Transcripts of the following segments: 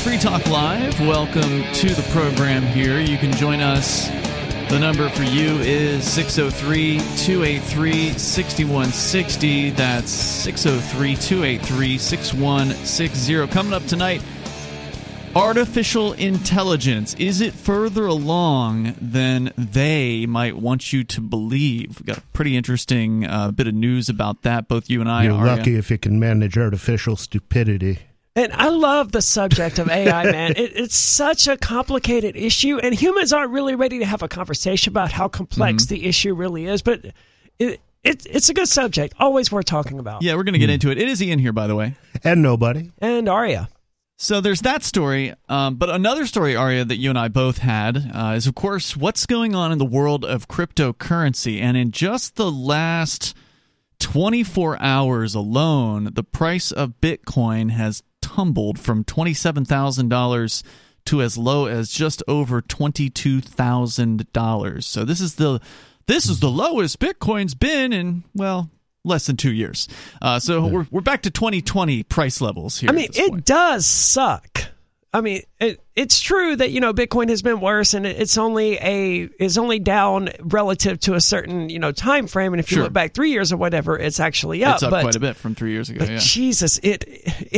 is Free Talk Live. Welcome to the program here. You can join us. The number for you is 603-283-6160. That's 603-283-6160. Coming up tonight, artificial intelligence. Is it further along than they might want you to believe? We've got a pretty interesting bit of news about that. Both you and I are lucky if you can manage artificial stupidity. And I love the subject of AI, man. It's such a complicated issue, and humans aren't really ready to have a conversation about how complex the issue really is. But it's a good subject, always worth talking about. Yeah, we're going to get into it. It is Ian here, by the way. And Nobody. And Aria. So there's that story, but another story, Aria, that you and I both had is, of course, what's going on in the world of cryptocurrency. And in just the last 24 hours alone, the price of Bitcoin has tumbled from $27,000 to as low as just over $22,000. So this is the lowest Bitcoin's been in, well, less than 2 years. We're back to 2020 price levels here. I mean, it does suck. I mean, it's true that, you know, Bitcoin has been worse, and it's only down relative to a certain, you know, time frame. And if you look back 3 years or whatever, it's actually up. It's up quite a bit from 3 years ago. But yeah. Jesus, it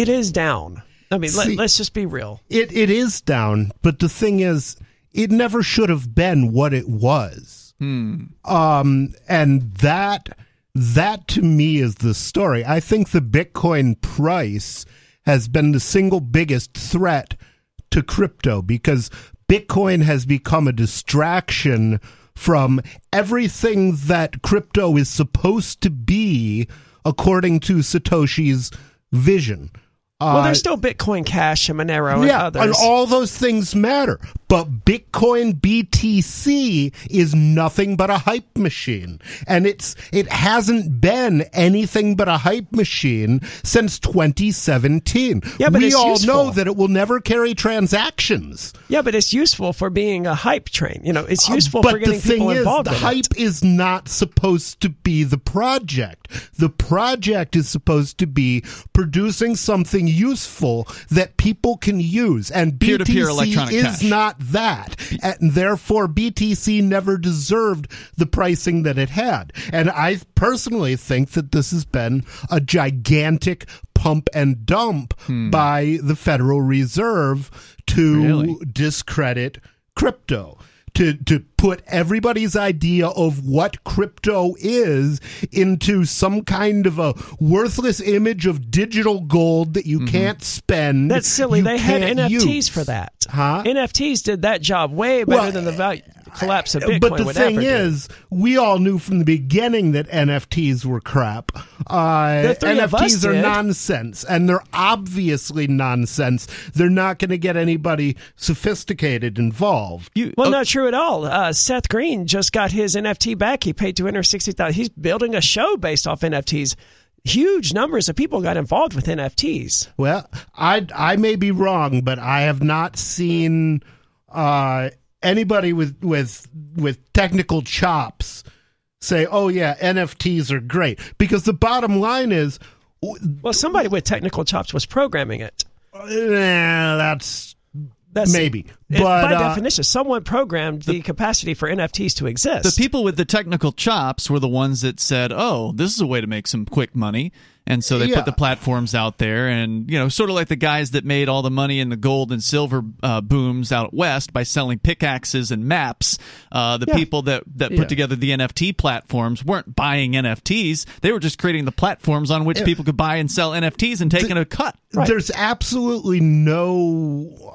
is down. I mean, let's just be real. It is down, but the thing is, it never should have been what it was. And that to me is the story. I think the Bitcoin price has been the single biggest threat to crypto, because Bitcoin has become a distraction from everything that crypto is supposed to be according to Satoshi's vision. Well, there's still Bitcoin Cash and Monero and others. And all those things matter. But Bitcoin BTC is nothing but a hype machine. And it hasn't been anything but a hype machine since 2017. Yeah, but we all know that it will never carry transactions. Yeah, but it's useful for being a hype train. You know, it's useful for getting people involved. But the thing is, the hype is not supposed to be the project. The project is supposed to be producing something useful that people can use, and peer-to-peer BTC electronic is cash. Not that, and therefore BTC never deserved the pricing that it had. And I personally think that this has been a gigantic pump and dump by the Federal Reserve to discredit crypto, to put everybody's idea of what crypto is into some kind of a worthless image of digital gold that you can't spend. That's silly. They had NFTs for that. Huh? NFTs did that job way better than the value collapse of Bitcoin. But the thing is, we all knew from the beginning that NFTs were crap. NFTs are nonsense, and they're obviously nonsense. They're not going to get anybody sophisticated involved. Not true at all. Seth Green just got his NFT back. He paid $260,000. He's building a show based off NFTs. Huge numbers of people got involved with NFTs. Well, I may be wrong, but I have not seen anybody with technical chops say, oh yeah, NFTs are great. Because the bottom line is... Well, somebody with technical chops was programming it. That's maybe. But by definition, someone programmed the capacity for NFTs to exist. The people with the technical chops were the ones that said, oh, this is a way to make some quick money. And so they put the platforms out there, and, you know, sort of like the guys that made all the money in the gold and silver booms out west by selling pickaxes and maps. The people that put together the NFT platforms weren't buying NFTs. They were just creating the platforms on which people could buy and sell NFTs and taking a cut. Right. There's absolutely no...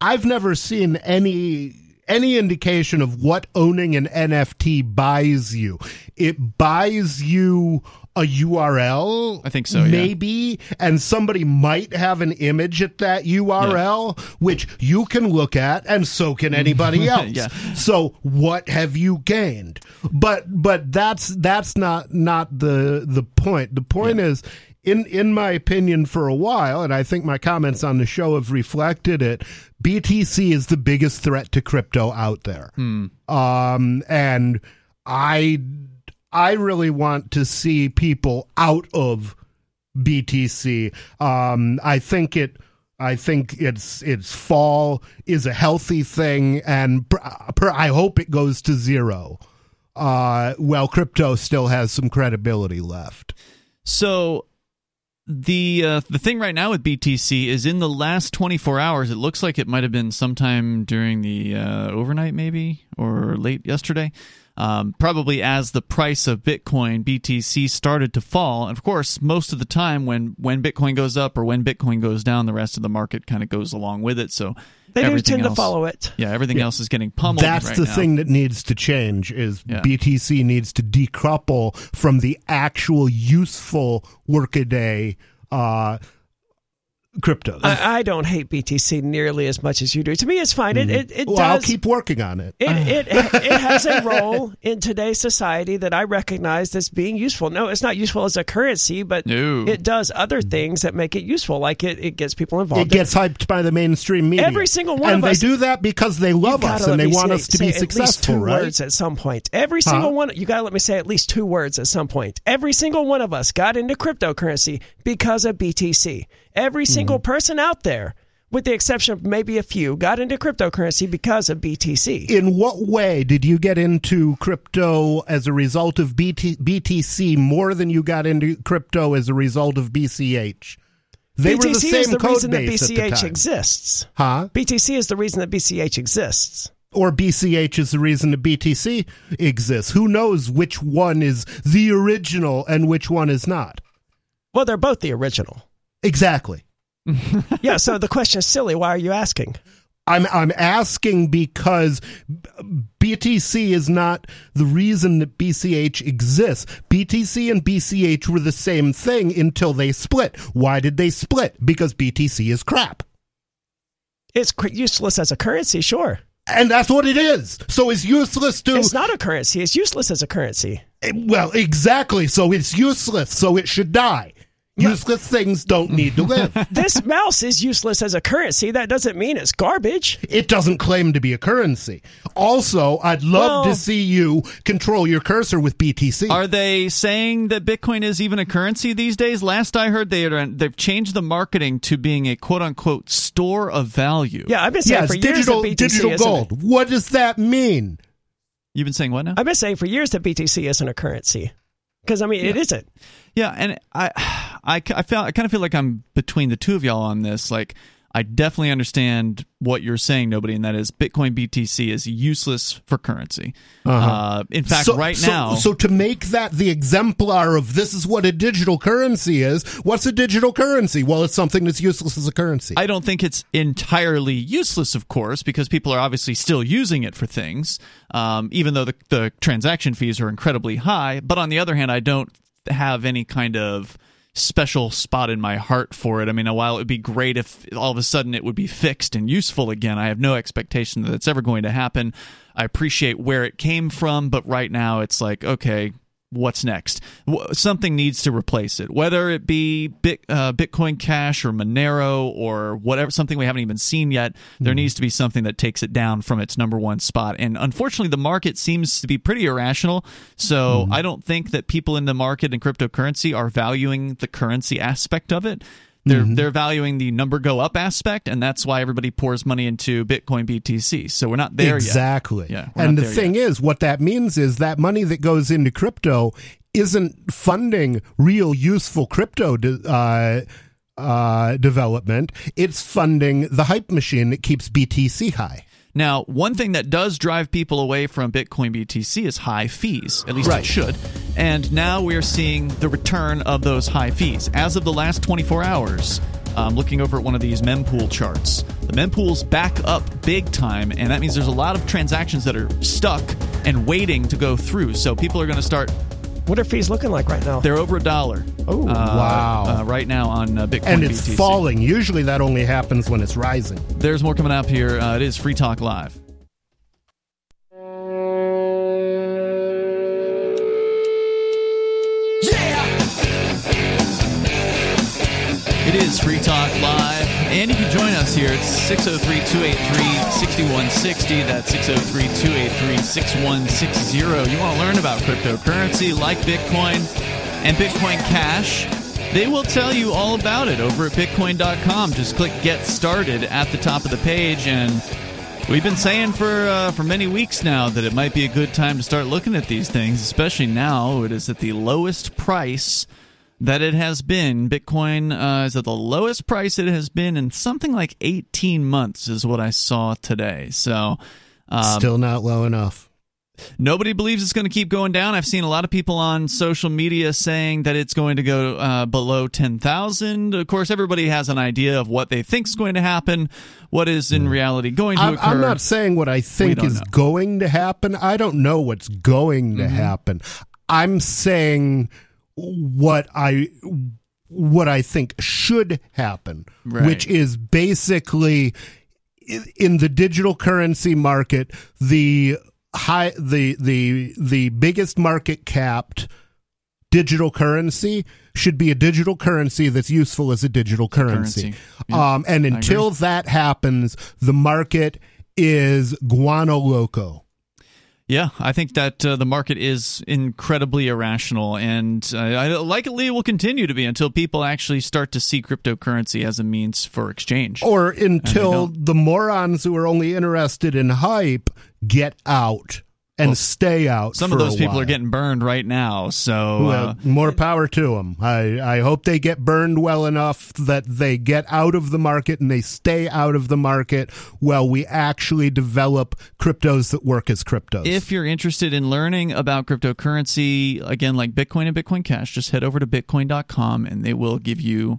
I've never seen any indication of what owning an NFT buys you. It buys you a URL, I think so, maybe, and somebody might have an image at that URL, which you can look at, and so can anybody else. So what have you gained? But that's not the point. The point is, in my opinion, for a while, and I think my comments on the show have reflected it, BTC is the biggest threat to crypto out there. And I really want to see people out of BTC. I think it I think its fall is a healthy thing, and I hope it goes to zero. Well, crypto still has some credibility left. So the thing right now with BTC is in the last 24 hours, it looks like it might have been sometime during the overnight maybe, or late yesterday. Probably as the price of Bitcoin, BTC started to fall. And of course, most of the time when Bitcoin goes up or when Bitcoin goes down, the rest of the market kind of goes along with it. So they do tend to follow it. Yeah, everything else is getting pummeled right now. That's the thing that needs to change is BTC needs to decouple from the actual useful workaday crypto. I don't hate BTC nearly as much as you do. To me, it's fine. Mm-hmm. I'll keep working on it. It has a role in today's society that I recognize as being useful. No, it's not useful as a currency, but it does other things that make it useful. Like it gets people involved. It gets hyped by the mainstream media. Every single one of us. And they do that because they love us and they want us to be successful, right? At least two words at some point. Every single one. You got to let me say at least two words at some point. Every single one of us got into cryptocurrency because of BTC. Every single person out there, with the exception of maybe a few, got into cryptocurrency because of BTC. In what way did you get into crypto as a result of BTC more than you got into crypto as a result of BCH? BTC is the reason that BCH exists. Huh? BTC is the reason that BCH exists. Or BCH is the reason that BTC exists. Who knows which one is the original and which one is not? Well, they're both the original. Exactly. Yeah, so the question is silly. Why are you asking? I'm asking because BTC is not the reason that BCH exists. BTC and BCH were the same thing until they split. Why did they split? Because BTC is crap. It's useless as a currency, sure. And that's what it is. So it's useless to... It's not a currency. It's useless as a currency. Well, exactly. So it's useless. So it should die. Useless things don't need to live. This mouse is useless as a currency. That doesn't mean it's garbage. It doesn't claim to be a currency. Also, I'd love to see you control your cursor with BTC. Are they saying that Bitcoin is even a currency these days? Last I heard, they've changed the marketing to being a quote-unquote store of value. Yeah, I've been saying for years that BTC digital gold. Isn't it? What does that mean? You've been saying what now? I've been saying for years that BTC isn't a currency. Because, I mean, it isn't. Yeah, and I kind of feel like I'm between the two of y'all on this. Like, I definitely understand what you're saying, Nobody, and that is Bitcoin BTC is useless for currency. In fact, right now... So to make that the exemplar of this is what a digital currency is, what's a digital currency? Well, it's something that's useless as a currency. I don't think it's entirely useless, of course, because people are obviously still using it for things, even though the transaction fees are incredibly high. But on the other hand, I don't have any kind of... special spot in my heart for it. I mean, while it would be great if all of a sudden it would be fixed and useful again, I have no expectation that it's ever going to happen. I appreciate where it came from, but right now it's like, okay, what's next? Something needs to replace it, whether it be Bitcoin Cash or Monero or whatever, something we haven't even seen yet. There needs to be something that takes it down from its number one spot. And unfortunately, the market seems to be pretty irrational. So I don't think that people in the market and cryptocurrency are valuing the currency aspect of it. They're valuing the number go up aspect, and that's why everybody pours money into Bitcoin BTC. So we're not there yet. Exactly. Yeah, and the thing is, what that means is that money that goes into crypto isn't funding real useful crypto development. It's funding the hype machine that keeps BTC high. Now, one thing that does drive people away from Bitcoin BTC is high fees. At least it should. And now we are seeing the return of those high fees. As of the last 24 hours, I'm looking over at one of these mempool charts. The mempool's back up big time, and that means there's a lot of transactions that are stuck and waiting to go through. So people are going to start... What are fees looking like right now? They're over $1. Oh, wow. Right now on Bitcoin and it's BTC. Falling. Usually that only happens when it's rising. There's more coming up here. It is Free Talk Live. It is Free Talk Live, and you can join us here. It's 603-283-6160. That's 603-283-6160. You want to learn about cryptocurrency like Bitcoin and Bitcoin Cash. They will tell you all about it over at Bitcoin.com. Just click Get Started at the top of the page, and we've been saying for many weeks now that it might be a good time to start looking at these things, especially now. It is at the lowest price that it has been. Bitcoin is at the lowest price it has been in something like 18 months is what I saw today. So still not low enough. Nobody believes it's going to keep going down. I've seen a lot of people on social media saying that it's going to go below 10,000. Of course, everybody has an idea of what they think is going to happen, what is in reality going to occur. I'm not saying what I think is going to happen. I don't know what's going to happen. I'm saying what I think should happen, which is basically in the digital currency market, the biggest market capped digital currency should be a digital currency that's useful as a digital currency. Yeah, and until that happens, the market is guano loco. Yeah, I think that the market is incredibly irrational, and likely it will continue to be until people actually start to see cryptocurrency as a means for exchange. Or until the morons who are only interested in hype get out and stay out. Some of those people are getting burned right now, so more power to them. I hope they get burned well enough that they get out of the market and they stay out of the market while we actually develop cryptos that work as cryptos. If you're interested in learning about cryptocurrency, again, like Bitcoin and Bitcoin Cash, just head over to Bitcoin.com and they will give you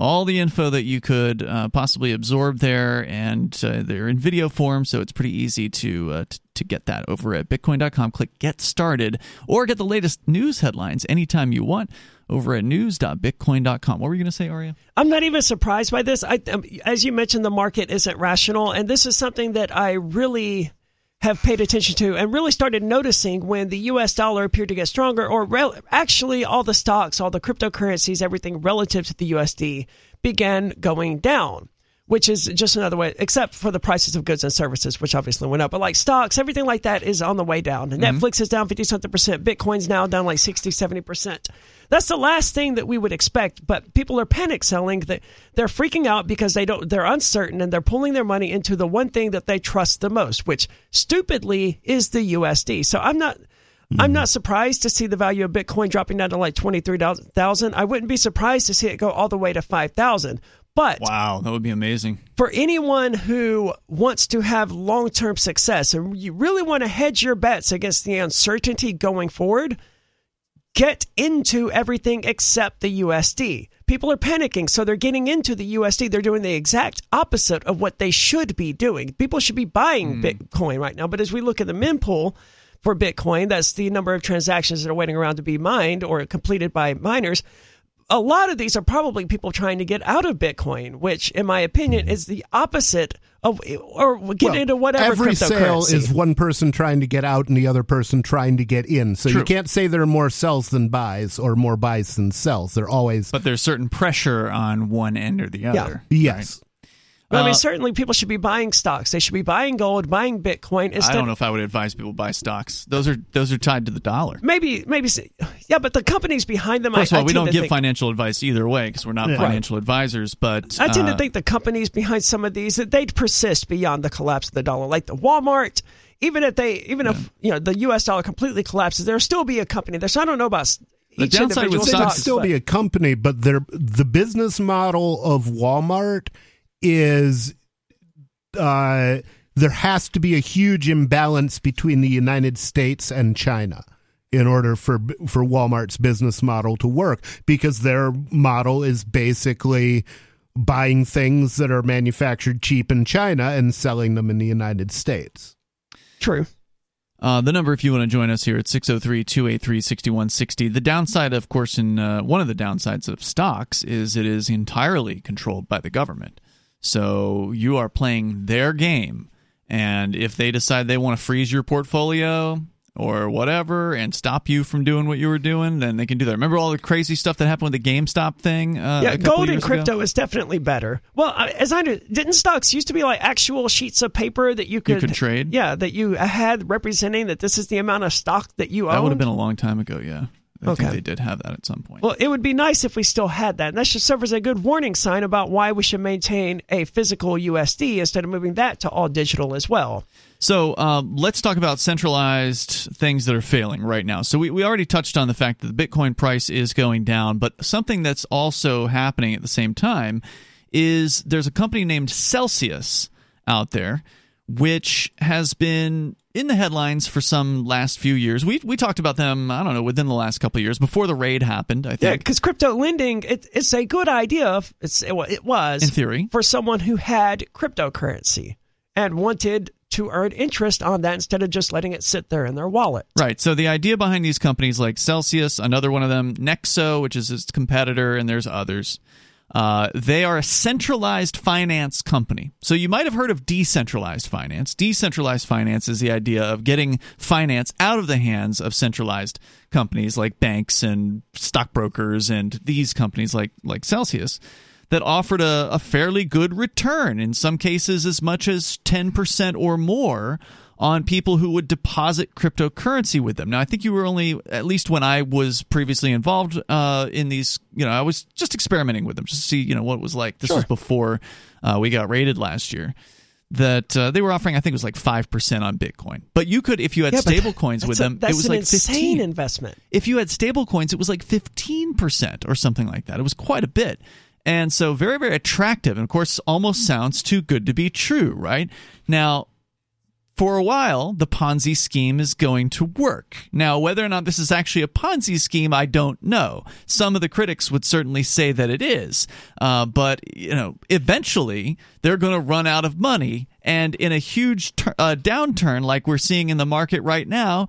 all the info that you could possibly absorb there, and they're in video form, so it's pretty easy to get that over at Bitcoin.com. Click Get Started, or get the latest news headlines anytime you want over at news.bitcoin.com. What were you going to say, Aria? I'm not even surprised by this. As you mentioned, the market isn't rational, and this is something that I really have paid attention to and really started noticing when the U.S. dollar appeared to get stronger, or actually all the stocks, all the cryptocurrencies, everything relative to the USD began going down, which is just another way, except for the prices of goods and services, which obviously went up. But like stocks, everything like that is on the way down. And Netflix is down 50-something%. Bitcoin's now down like 60-70%. That's the last thing that we would expect. But people are panic selling. They're freaking out because they're uncertain, and they're pulling their money into the one thing that they trust the most, which stupidly is the USD. So I'm not surprised to see the value of Bitcoin dropping down to like 23,000. I wouldn't be surprised to see it go all the way to 5,000. But wow, that would be amazing. For anyone who wants to have long-term success and you really want to hedge your bets against the uncertainty going forward, get into everything except the USD. People are panicking, so they're getting into the USD. They're doing the exact opposite of what they should be doing. People should be buying Bitcoin right now, but as we look at the mempool for Bitcoin, that's the number of transactions that are waiting around to be mined or completed by miners. A lot of these are probably people trying to get out of Bitcoin, which, in my opinion, is the opposite of, or get into whatever every sale is one person trying to get out and the other person trying to get in. So you can't say there are more sells than buys or more buys than sells. They're always. But there's certain pressure on one end or the other. Yeah. Yes. Right? Well, I mean, certainly people should be buying stocks. They should be buying gold, buying Bitcoin. I don't know if I would advise people to buy stocks. Those are tied to the dollar. Maybe, yeah, but the companies behind them. First of all, we don't give financial advice either way because we're not financial advisors. But I tend to think the companies behind some of these, that they'd persist beyond the collapse of the dollar, like the Walmart. Even if the U.S. dollar completely collapses, there'll still be a company there. So I don't know about. The downside with stocks, still be a company, but the business model of Walmart is there has to be a huge imbalance between the United States and China in order for Walmart's business model to work, because their model is basically buying things that are manufactured cheap in China and selling them in the United States. True. The number, if you want to join us here, at 603-283-6160. The downside, of course, one of the downsides of stocks is it is entirely controlled by the government. So you are playing their game, and if they decide they want to freeze your portfolio or whatever and stop you from doing what you were doing, then they can do that. Remember all the crazy stuff that happened with the GameStop thing? Yeah, gold and crypto is definitely better. Well, as I know, didn't stocks used to be like actual sheets of paper that you could trade? Yeah, that you had representing that this is the amount of stock that you owned. That would have been a long time ago, yeah. I think they did have that at some point. Well, it would be nice if we still had that. And that should serve as a good warning sign about why we should maintain a physical USD instead of moving that to all digital as well. So let's talk about centralized things that are failing right now. So we already touched on the fact that the Bitcoin price is going down. But something that's also happening at the same time is there's a company named Celsius out there, which has been in the headlines for some last few years. We talked about them, I don't know, within the last couple of years, before the raid happened, I think. Yeah, because crypto lending, it's a good idea, it was, in theory, for someone who had cryptocurrency and wanted to earn interest on that instead of just letting it sit there in their wallet. Right, so the idea behind these companies like Celsius, another one of them, Nexo, which is its competitor, and there's others. They are a centralized finance company. So you might have heard of decentralized finance. Decentralized finance is the idea of getting finance out of the hands of centralized companies like banks and stockbrokers and these companies like Celsius that offered a fairly good return, in some cases as much as 10% or more, on people who would deposit cryptocurrency with them. Now, I think you were only, at least when I was previously involved in these, I was just experimenting with them just to see, what it was like. This was before we got raided last year. That they were offering, I think it was like 5% on Bitcoin. But you could, if you had stable coins with them, it was like 15. That's an insane investment. If you had stable coins, it was like 15% or something like that. It was quite a bit. And so very, very attractive. And of course, almost sounds too good to be true, right? Now, for a while, the Ponzi scheme is going to work. Now, whether or not this is actually a Ponzi scheme, I don't know. Some of the critics would certainly say that it is. But, eventually they're going to run out of money. And in a huge downturn like we're seeing in the market right now,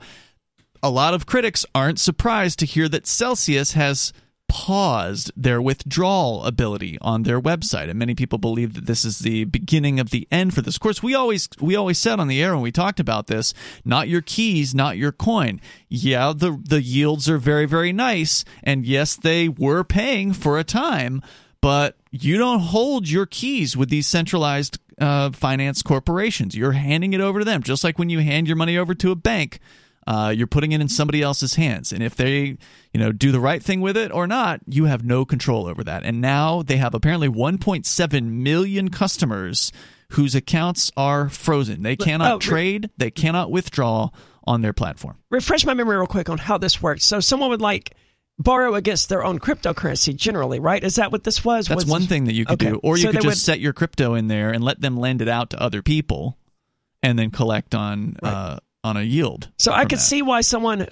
a lot of critics aren't surprised to hear that Celsius has paused their withdrawal ability on their website, and many people believe that this is the beginning of the end for this. Of course, we always said on the air when we talked about this, not your keys, not your coin. Yeah, the yields are very, very nice, and yes, they were paying for a time, but you don't hold your keys with these centralized finance corporations. You're handing it over to them, just like when you hand your money over to a bank. You're putting it in somebody else's hands. And if they, do the right thing with it or not, you have no control over that. And now they have apparently 1.7 million customers whose accounts are frozen. They cannot trade. They cannot withdraw on their platform. Refresh my memory real quick on how this works. So someone would borrow against their own cryptocurrency generally, right? Is that what this was? That's one thing that you could do. Or you could just set your crypto in there and let them lend it out to other people and then collect on... on a yield. So I could see why someone,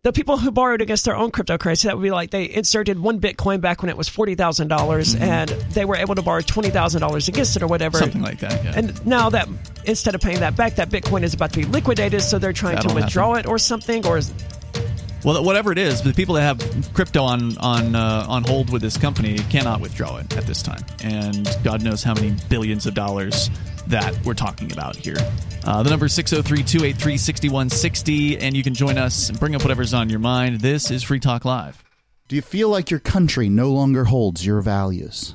the people who borrowed against their own cryptocurrency, that would be like they inserted one Bitcoin back when it was $40,000 and they were able to borrow $20,000 against it or whatever. Something like that, yeah. And now that instead of paying that back, that Bitcoin is about to be liquidated, so they're trying to withdraw it or something. Well, whatever it is, the people that have crypto on hold with this company cannot withdraw it at this time. And God knows how many billions of dollars that we're talking about here. The number is 603-283-6160, and you can join us and bring up whatever's on your mind. This is Free Talk Live. Do you feel like your country no longer holds your values?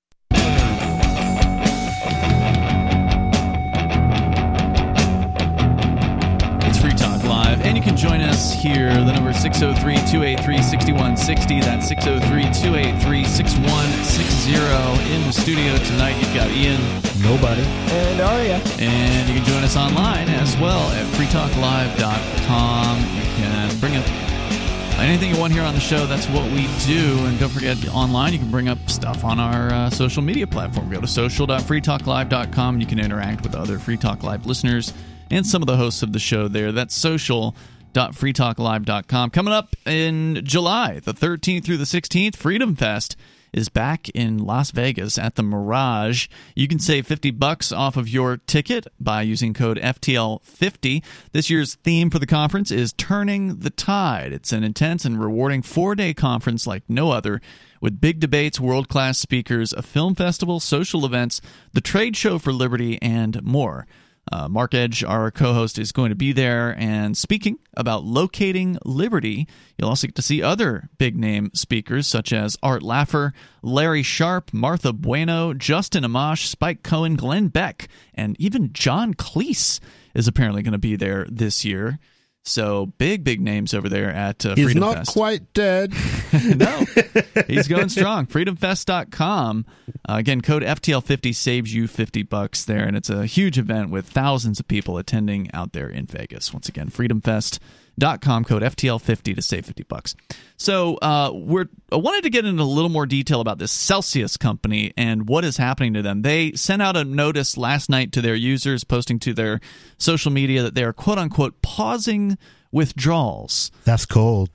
And you can join us here. The number is 603-283-6160. That's 603-283-6160. In the studio tonight, you've got Ian, Nobody, and Aria. And you can join us online as well at freetalklive.com. You can bring up anything you want here on the show. That's what we do. And don't forget, online, you can bring up stuff on our social media platform. Go to social.freetalklive.com. You can interact with other Free Talk Live listeners and some of the hosts of the show there. That's social.freetalklive.com. Coming up in July, the 13th through the 16th, Freedom Fest is back in Las Vegas at the Mirage. You can save $50 off of your ticket by using code FTL50. This year's theme for the conference is Turning the Tide. It's an intense and rewarding four-day conference like no other, with big debates, world-class speakers, a film festival, social events, the trade show for liberty, and more. Mark Edge, our co-host, is going to be there and speaking about locating liberty. You'll also get to see other big-name speakers such as Art Laffer, Larry Sharp, Martha Bueno, Justin Amash, Spike Cohen, Glenn Beck, and even John Cleese is apparently going to be there this year. So big names over there at FreedomFest. He's not quite dead. No, he's going strong. FreedomFest.com. Again, code FTL50 saves you $50 there, and it's a huge event with thousands of people attending out there in Vegas. Once again, FreedomFest.com, code FTL50 to save $50. So I wanted to get into a little more detail about this Celsius company and what is happening to them. They sent out a notice last night to their users, posting to their social media that they are, quote-unquote, pausing withdrawals. That's cold.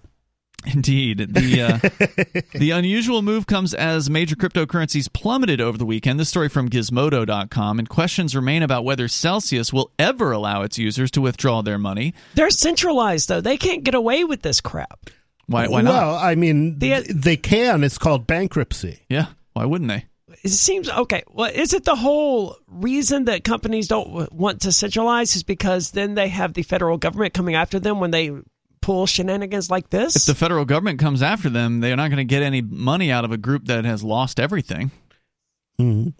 Indeed. The unusual move comes as major cryptocurrencies plummeted over the weekend. This story from Gizmodo.com, and questions remain about whether Celsius will ever allow its users to withdraw their money. They're centralized, though. They can't get away with this crap. Why not? Well, I mean, they can. It's called bankruptcy. Yeah. Why wouldn't they? It seems, okay, well, is it the whole reason that companies don't want to centralize is because then they have the federal government coming after them when they pull shenanigans like this? If the federal government comes after them, they're not going to get any money out of a group that has lost everything. Mm-hmm.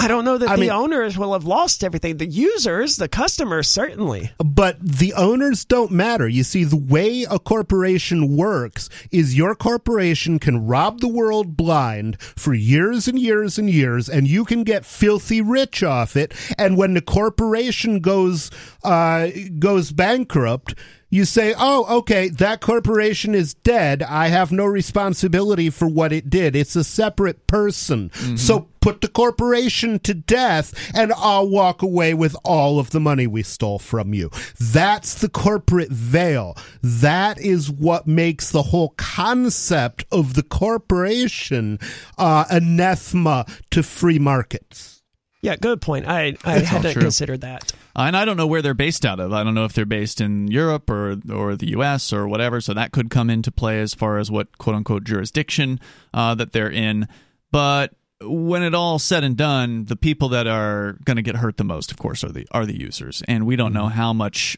I don't know that owners will have lost everything. The users, the customers, certainly. But the owners don't matter. You see, the way a corporation works is your corporation can rob the world blind for years and years and years, and you can get filthy rich off it. And when the corporation goes bankrupt, you say, oh, okay, that corporation is dead. I have no responsibility for what it did. It's a separate person. Mm-hmm. So put the corporation to death, and I'll walk away with all of the money we stole from you. That's the corporate veil. That is what makes the whole concept of the corporation anathema to free markets. Yeah, good point. I hadn't considered that. And I don't know where they're based out of. I don't know if they're based in Europe or the U.S. or whatever, so that could come into play as far as what, quote-unquote, jurisdiction that they're in. But when it all said and done, the people that are going to get hurt the most, of course, are the users. And we don't know how much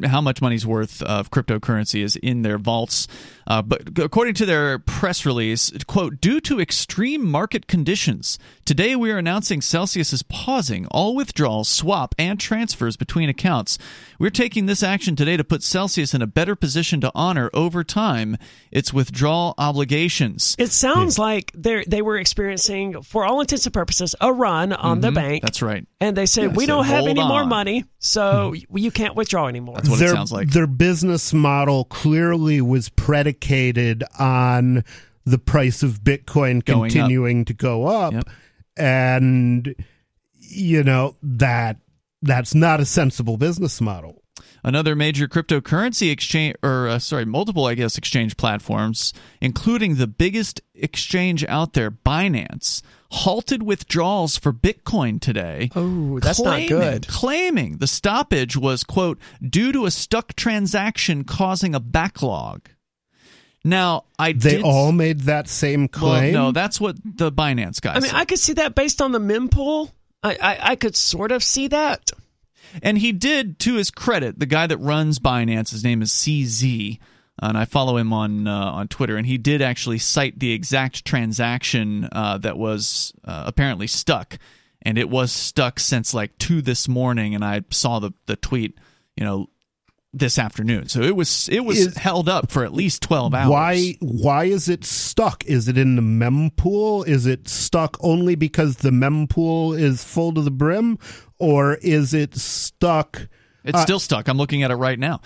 money's worth of cryptocurrency is in their vaults. But according to their press release, quote, due to extreme market conditions, today we are announcing Celsius is pausing all withdrawals, swap, and transfers between accounts. We're taking this action today to put Celsius in a better position to honor over time its withdrawal obligations. It sounds like they were experiencing, for all intents and purposes, a run on the bank. That's right. And they said, we don't have any more money, so you can't withdraw anymore. That's what it sounds like. Their business model clearly was predicated on the price of Bitcoin continuing to go up. Yep. And, you know, that's not a sensible business model. Another major cryptocurrency exchange, multiple exchange platforms, including the biggest exchange out there, Binance, halted withdrawals for Bitcoin today. Oh, that's not good. Claiming the stoppage was, quote, due to a stuck transaction causing a backlog. Now, they all made that same claim? Well, no, that's what the Binance guy said. I could see that based on the mempool. I could sort of see that. And he did, to his credit, the guy that runs Binance, his name is CZ, and I follow him on Twitter, and he did actually cite the exact transaction that was apparently stuck, and it was stuck since like 2 this morning, and I saw the tweet, you know, this afternoon. So it was held up for at least 12 hours. Why is it stuck? Is it in the mempool? Is it stuck only because the mempool is full to the brim? Or is it stuck? It's still stuck. I'm looking at it right now.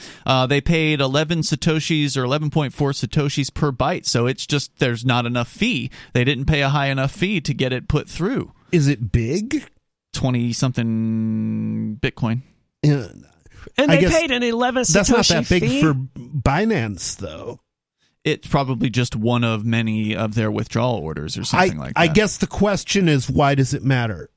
They paid 11 satoshis or 11.4 satoshis per byte. So it's just there's not enough fee. They didn't pay a high enough fee to get it put through. Is it big? 20-something Bitcoin. And they paid an 11 satoshi fee. That's not that big for Binance, though. it's probably just one of many of their withdrawal orders or something like that. I guess the question is, why does it matter?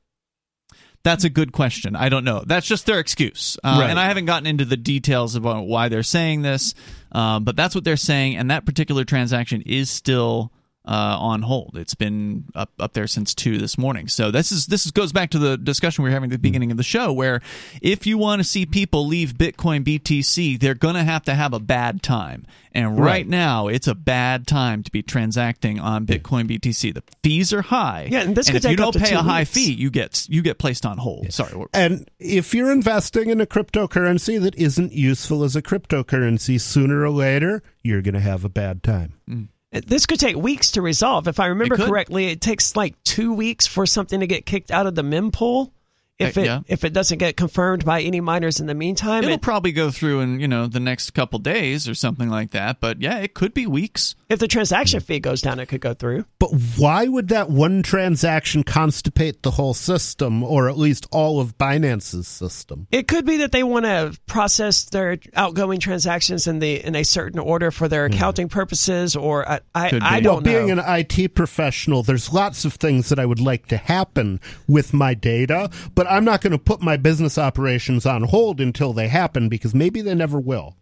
That's a good question. I don't know. That's just their excuse. Right. And I haven't gotten into the details about why they're saying this, but that's what they're saying, and that particular transaction is still on hold. It's been up there since 2 this morning. So this goes back to the discussion we were having at the beginning of the show, where if you want to see people leave Bitcoin BTC, they're going to have a bad time. And right now, it's a bad time to be transacting on Bitcoin BTC. The fees are high. Yeah, and this could take up to 2 weeks. If you don't pay a high fee, you get placed on hold. Yeah. Sorry. And if you're investing in a cryptocurrency that isn't useful as a cryptocurrency, sooner or later, you're going to have a bad time. Mm. This could take weeks to resolve. If I remember correctly, it takes like 2 weeks for something to get kicked out of the mempool. If it doesn't get confirmed by any miners in the meantime, it'll probably go through in the next couple days or something like that. But yeah, it could be weeks. If the transaction fee goes down, it could go through. But why would that one transaction constipate the whole system, or at least all of Binance's system? It could be that they want to process their outgoing transactions in a certain order for their accounting purposes, or I don't know. Being an IT professional, there's lots of things that I would like to happen with my data, but I'm not going to put my business operations on hold until they happen, because maybe they never will.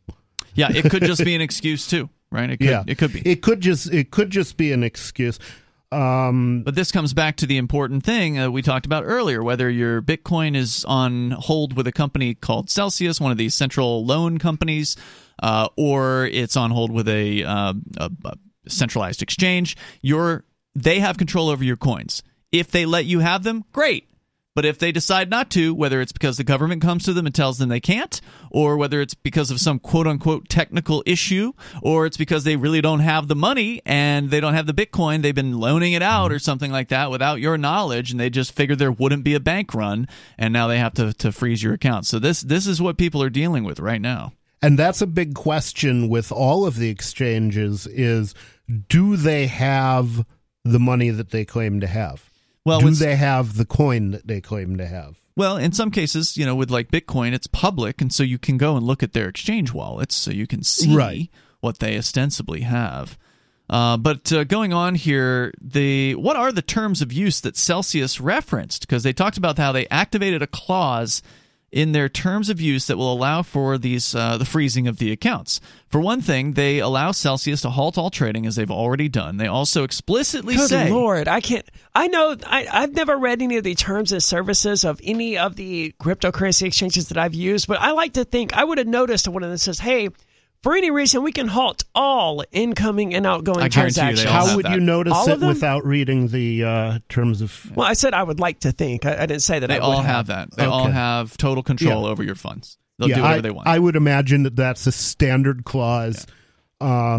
Yeah, it could just be an excuse too, right? It could just be an excuse. But this comes back to the important thing we talked about earlier, whether your Bitcoin is on hold with a company called Celsius, one of these central loan companies, or it's on hold with a centralized exchange. They have control over your coins. If they let you have them, great. But if they decide not to, whether it's because the government comes to them and tells them they can't, or whether it's because of some quote-unquote technical issue, or it's because they really don't have the money and they don't have the Bitcoin, they've been loaning it out or something like that without your knowledge, and they just figured there wouldn't be a bank run, and now they have to freeze your account. So this is what people are dealing with right now. And that's a big question with all of the exchanges is, do they have the money that they claim to have? Well, do they have the coin that they claim to have? Well, in some cases, with like Bitcoin, it's public, and so you can go and look at their exchange wallets, so you can see what they ostensibly have. But going on here, what are the terms of use that Celsius referenced? Because they talked about how they activated a clause in their terms of use that will allow for these the freezing of the accounts. For one thing, they allow Celsius to halt all trading, as they've already done. They also explicitly say... Good Lord, I can't... I know... I've never read any of the terms and services of any of the cryptocurrency exchanges that I've used, but I like to think I would have noticed one of them says, hey, for any reason, we can halt all incoming and outgoing transactions. How would you notice it without reading the terms of... Well, I said I would like to think. I didn't say that I would have. They all have that. They all have total control over your funds. They'll do whatever they want. I would imagine that that's a standard clause. Yeah.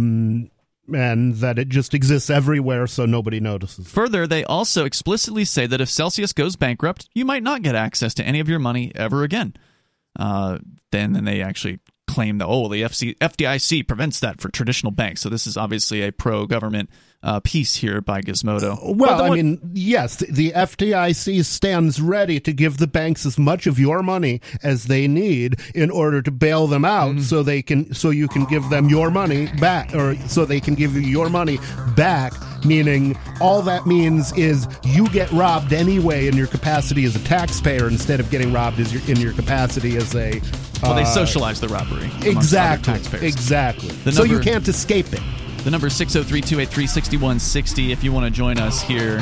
And that it just exists everywhere, so nobody notices. Further, they also explicitly say that if Celsius goes bankrupt, you might not get access to any of your money ever again. Then they actually... claim that, the FDIC prevents that for traditional banks. So this is obviously a pro-government piece here by Gizmodo. Yes, the FDIC stands ready to give the banks as much of your money as they need in order to bail them out, so you can give them your money back, or so they can give you your money back, meaning all that means is you get robbed anyway in your capacity as a taxpayer instead of getting robbed as in your capacity as a... they socialize the robbery. Exactly. So you can't escape it. The number is 603-283-6160 if you want to join us here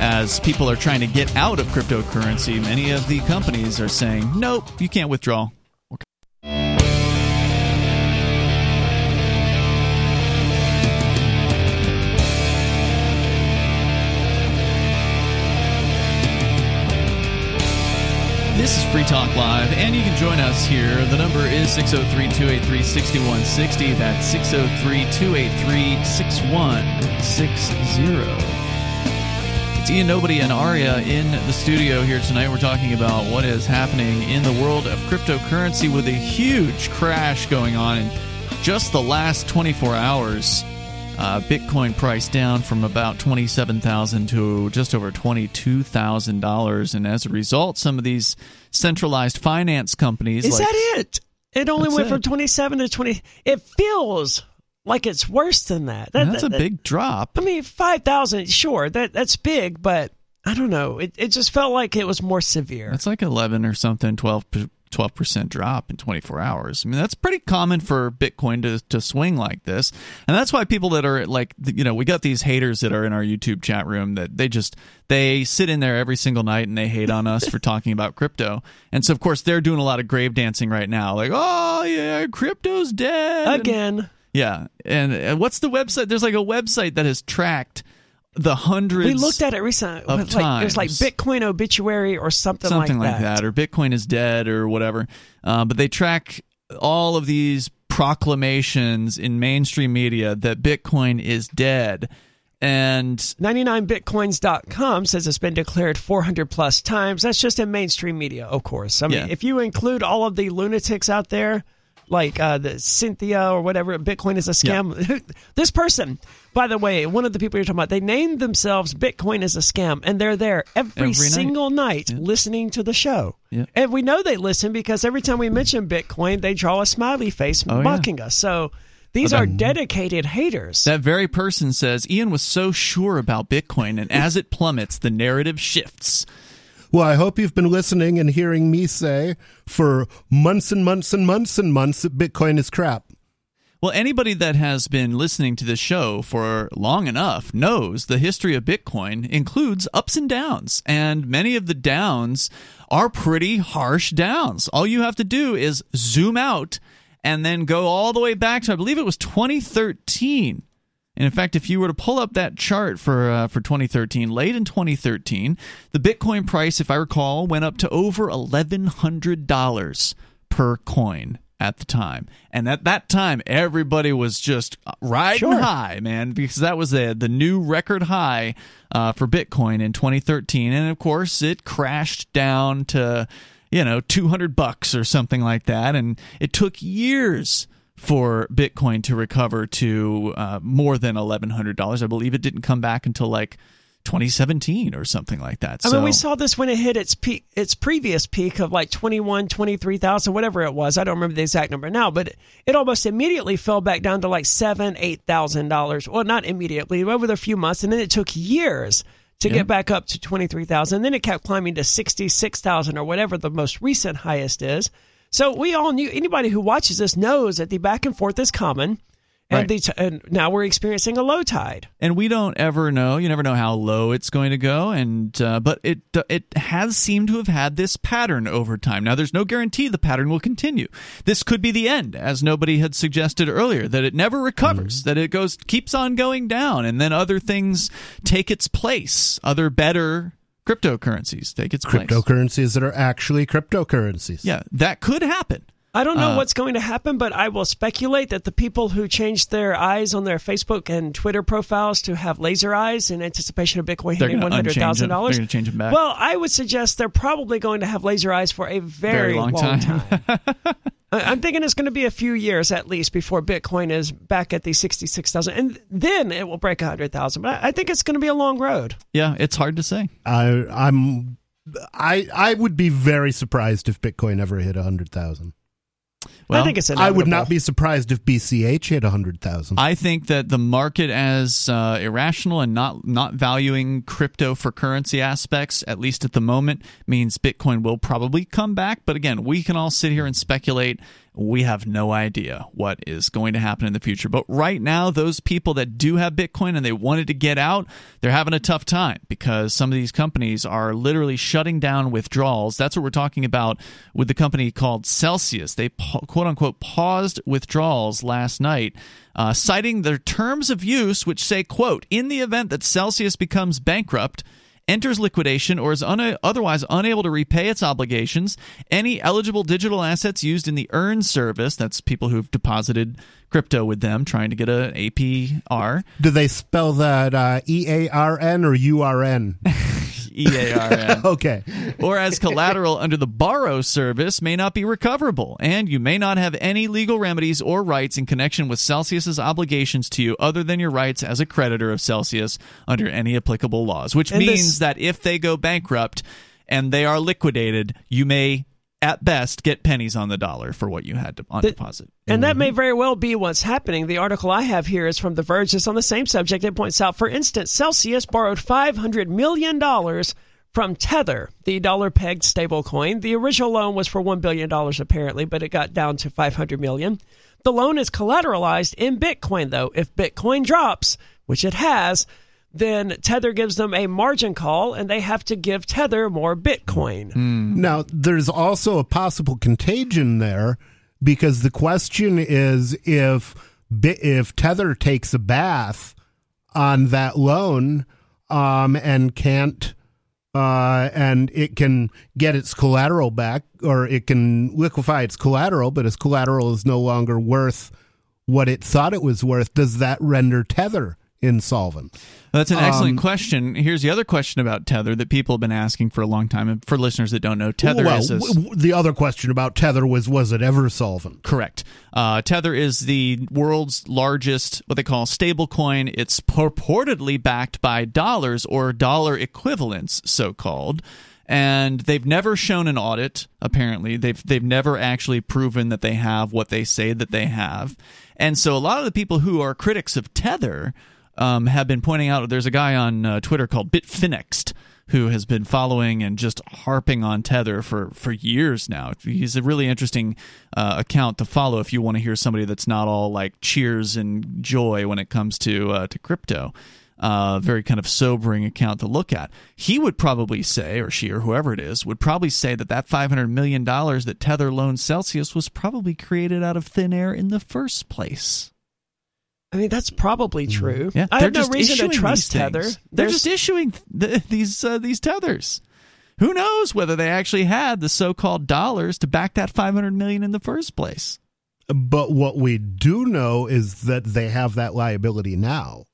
as people are trying to get out of cryptocurrency. Many of the companies are saying, nope, you can't withdraw. This is Free Talk Live, and you can join us here. The number is 603-283-6160. That's 603-283-6160. It's Ian, Nobody, and Aria in the studio here tonight. We're talking about what is happening in the world of cryptocurrency with a huge crash going on in just the last 24 hours. Bitcoin price down from about $27,000 to just over $22,000. And as a result, some of these centralized finance companies... Is that it? It only went from 27 to 20. It feels like it's worse than that. That's a big drop. I mean, 5,000, sure, that's big, but I don't know. It just felt like it was more severe. That's like 11 or something, 12% drop in 24 hours. I mean, that's pretty common for Bitcoin to swing like this. And that's why people that are like, you know, we got these haters that are in our YouTube chat room that they sit in there every single night and they hate on us for talking about crypto. And so, of course, they're doing a lot of grave dancing right now. Like, oh, yeah, crypto's dead. Again. And, yeah. And what's the website? There's like a website that has tracked the hundreds. We looked at it recently. There's like Bitcoin obituary or something like that. Something like that, or Bitcoin is dead, or whatever. But they track all of these proclamations in mainstream media that Bitcoin is dead. And 99bitcoins.com says it's been declared 400 plus times. That's just in mainstream media, of course. I mean, if you include all of the lunatics out there, like the Cynthia or whatever, Bitcoin is a scam. Yeah. This person, by the way, one of the people you're talking about, they named themselves Bitcoin is a Scam, and they're there every single night listening to the show. Yeah. And we know they listen because every time we mention Bitcoin, they draw a smiley face mocking us. So these are dedicated haters. That very person says, Ian was so sure about Bitcoin, and as it plummets, the narrative shifts. Well, I hope you've been listening and hearing me say for months and months and months and months that Bitcoin is crap. Well, anybody that has been listening to this show for long enough knows the history of Bitcoin includes ups and downs, and many of the downs are pretty harsh downs. All you have to do is zoom out and then go all the way back to, I believe it was 2013. And in fact, if you were to pull up that chart for 2013, late in 2013, the Bitcoin price, if I recall, went up to over $1,100 per coin at the time. And at that time, everybody was just riding high, man, because that was the new record high for Bitcoin in 2013. And of course, it crashed down to, you know, $200 or something like that. And it took years for Bitcoin to recover to more than $1,100. I believe it didn't come back until like 2017 or something like that. So, I mean, we saw this when it hit its peak, its previous peak of like 21, 23,000, whatever it was. I don't remember the exact number now, but it almost immediately fell back down to like $7,000, $8,000. Well, not immediately, over the few months. And then it took years to get back up to 23,000. Then it kept climbing to 66,000 or whatever the most recent highest is. So we all knew, anybody who watches this knows that the back and forth is common, and, and now we're experiencing a low tide. And we don't ever know, you never know how low it's going to go, and but it has seemed to have had this pattern over time. Now, there's no guarantee the pattern will continue. This could be the end, as Nobody had suggested earlier, that it never recovers, that it keeps on going down, and then other things take its place, other better cryptocurrencies take its place. Cryptocurrencies that are actually cryptocurrencies. Yeah, that could happen. I don't know what's going to happen, but I will speculate that the people who changed their eyes on their Facebook and Twitter profiles to have laser eyes in anticipation of Bitcoin hitting $100,000. They're going to change them back. Well, I would suggest they're probably going to have laser eyes for a very, very long time. I'm thinking it's going to be a few years at least before Bitcoin is back at the 66,000, and then it will break 100,000. But I think it's going to be a long road. Yeah, it's hard to say. I would be very surprised if Bitcoin ever hit 100,000. Well, I think it's inevitable. I would not be surprised if BCH hit 100,000. I think that the market, as irrational and not valuing crypto for currency aspects, at least at the moment, means Bitcoin will probably come back. But again, we can all sit here and speculate. We have no idea what is going to happen in the future. But right now, those people that do have Bitcoin and they wanted to get out, they're having a tough time because some of these companies are literally shutting down withdrawals. That's what we're talking about with the company called Celsius. They, quote-unquote, paused withdrawals last night, citing their terms of use, which say, quote, in the event that Celsius becomes bankrupt, enters liquidation, or is otherwise unable to repay its obligations, any eligible digital assets used in the earn service, that's people who've deposited crypto with them trying to get an APR. Do they spell that E-A-R-N or U-R-N? E-A-R-N. Okay. Or as collateral under the borrow service may not be recoverable, and you may not have any legal remedies or rights in connection with Celsius's obligations to you other than your rights as a creditor of Celsius under any applicable laws, which means that if they go bankrupt and they are liquidated, you may at best, get pennies on the dollar for what you had on deposit. And that may very well be what's happening. The article I have here is from The Verge. It's on the same subject. It points out, for instance, Celsius borrowed $500 million from Tether, the dollar-pegged stablecoin. The original loan was for $1 billion, apparently, but it got down to $500 million. The loan is collateralized in Bitcoin, though. If Bitcoin drops, which it has, then Tether gives them a margin call, and they have to give Tether more Bitcoin. Mm. Now, there's also a possible contagion there, because the question is, if Tether takes a bath on that loan and can't, and it can get its collateral back, or it can liquefy its collateral, but its collateral is no longer worth what it thought it was worth, does that render Tether insolvent? That's an excellent question. Here's the other question about Tether that people have been asking for a long time. And for listeners that don't know, Tether is the other question about Tether was it ever solvent? Correct. Tether is the world's largest, what they call, stablecoin. It's purportedly backed by dollars, or dollar equivalents, so-called. And they've never shown an audit, apparently. They've never actually proven that they have what they say that they have. And so a lot of the people who are critics of Tether have been pointing out, there's a guy on Twitter called Bitfinex who has been following and just harping on Tether for years now. He's a really interesting account to follow if you want to hear somebody that's not all like cheers and joy when it comes to crypto. Very kind of sobering account to look at. He would probably say, or she, or whoever it is, would probably say that $500 million that Tether loaned Celsius was probably created out of thin air in the first place. I mean, that's probably true. Yeah, I have no reason to trust Tether. They're just issuing these Tethers. Who knows whether they actually had the so-called dollars to back that $500 million in the first place? But what we do know is that they have that liability now.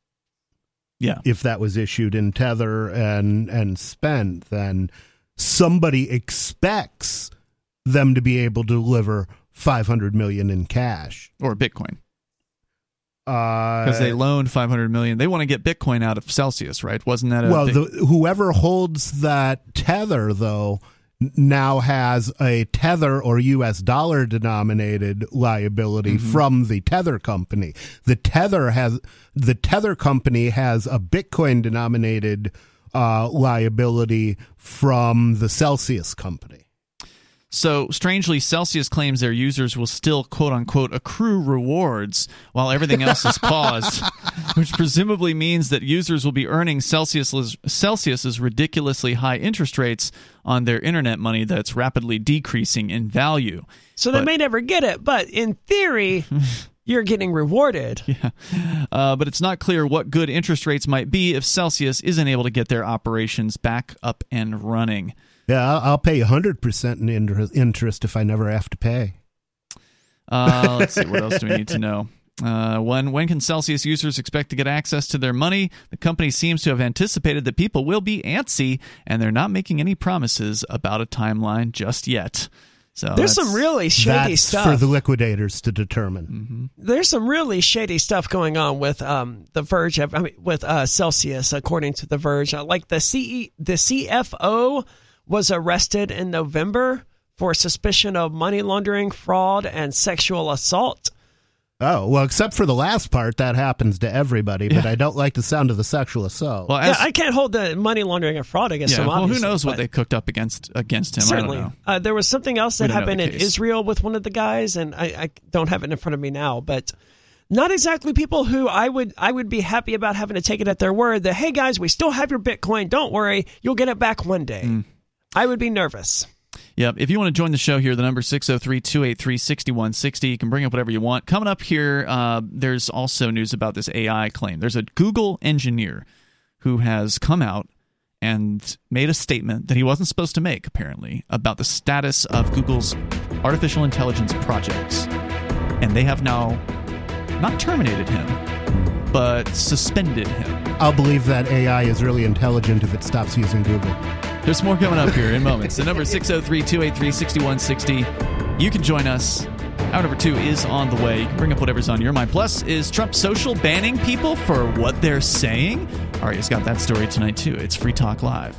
Yeah. If that was issued in Tether and spent, then somebody expects them to be able to deliver $500 million in cash. Or Bitcoin. Because they loaned $500 million. They want to get Bitcoin out of Celsius, right? Wasn't that a well? Whoever holds that Tether, though, now has a Tether or U.S. dollar denominated liability from the Tether company. The Tether company has a Bitcoin denominated liability from the Celsius company. So, strangely, Celsius claims their users will still, quote-unquote, accrue rewards while everything else is paused, which presumably means that users will be earning Celsius's ridiculously high interest rates on their internet money that's rapidly decreasing in value. So they may never get it, but in theory... you're getting rewarded. Yeah. But it's not clear what good interest rates might be if Celsius isn't able to get their operations back up and running. Yeah, I'll pay 100% in interest if I never have to pay. Let's see, what else do we need to know? When can Celsius users expect to get access to their money? The company seems to have anticipated that people will be antsy, and they're not making any promises about a timeline just yet. So there's some really shady stuff for the liquidators to determine. There's some really shady stuff going on with The Verge. I mean, with Celsius, according to The Verge. Like the CFO was arrested in November for suspicion of money laundering, fraud, and sexual assault. Oh, well, except for the last part, that happens to everybody, but I don't like the sound of the sexual assault. Well, I can't hold the money laundering and fraud against him, obviously. Well, who knows what they cooked up against him? Certainly. I don't know. There was something else that happened in Israel with one of the guys, and I don't have it in front of me now, but not exactly people who I would be happy about having to take it at their word that, hey, guys, we still have your Bitcoin. Don't worry. You'll get it back one day. I would be nervous. Yep. If you want to join the show here, the number 603-283-6160. You can bring up whatever you want. Coming up here, there's also news about this AI claim. There's a Google engineer who has come out and made a statement that he wasn't supposed to make, apparently, about the status of Google's artificial intelligence projects. And they have now not terminated him, but suspended him. I'll believe that AI is really intelligent if it stops using Google. There's more coming up here in moments. The number is 603-283-6160. You can join us. Hour number 2 is on the way. You can bring up whatever's on your mind. Plus, is Trump social banning people for what they're saying? Aria's got that story tonight, too. It's Free Talk Live.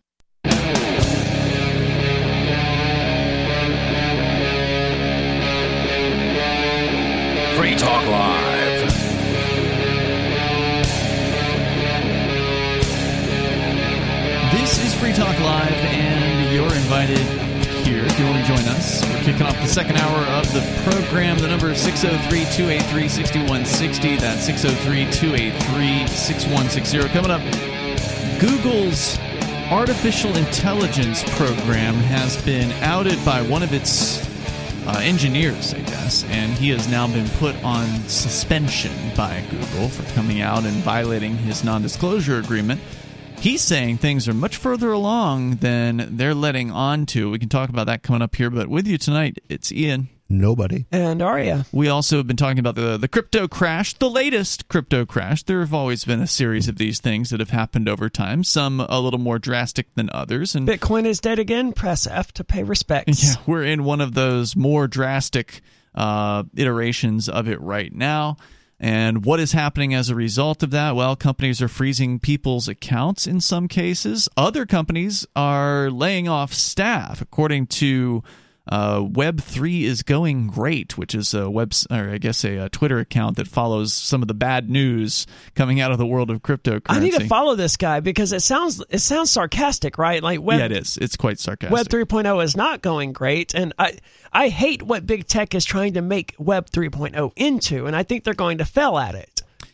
Free Talk Live. This is Free Talk Live, and you're invited here if you want to join us. We're kicking off the second hour of the program. The number is 603-283-6160. That's 603-283-6160. Coming up, Google's artificial intelligence program has been outed by one of its engineers, I guess, and he has now been put on suspension by Google for coming out and violating his non-disclosure agreement. He's saying things are much further along than they're letting on to. We can talk about that coming up here, but with you tonight, it's Ian, Nobody, and Aria. We also have been talking about the crypto crash, the latest crypto crash. There have always been a series of these things that have happened over time, some a little more drastic than others. And Bitcoin is dead again. Press F to pay respects. Yeah, we're in one of those more drastic iterations of it right now. And what is happening as a result of that? Well, companies are freezing people's accounts in some cases. Other companies are laying off staff, according to Web3 is going great, which is a Twitter account that follows some of the bad news coming out of the world of cryptocurrency. I need to follow this guy because it sounds sarcastic, right? Like yeah, it is. It's quite sarcastic. Web 3.0 is not going great, and I hate what big tech is trying to make Web 3.0 into, and I think they're going to fail at it.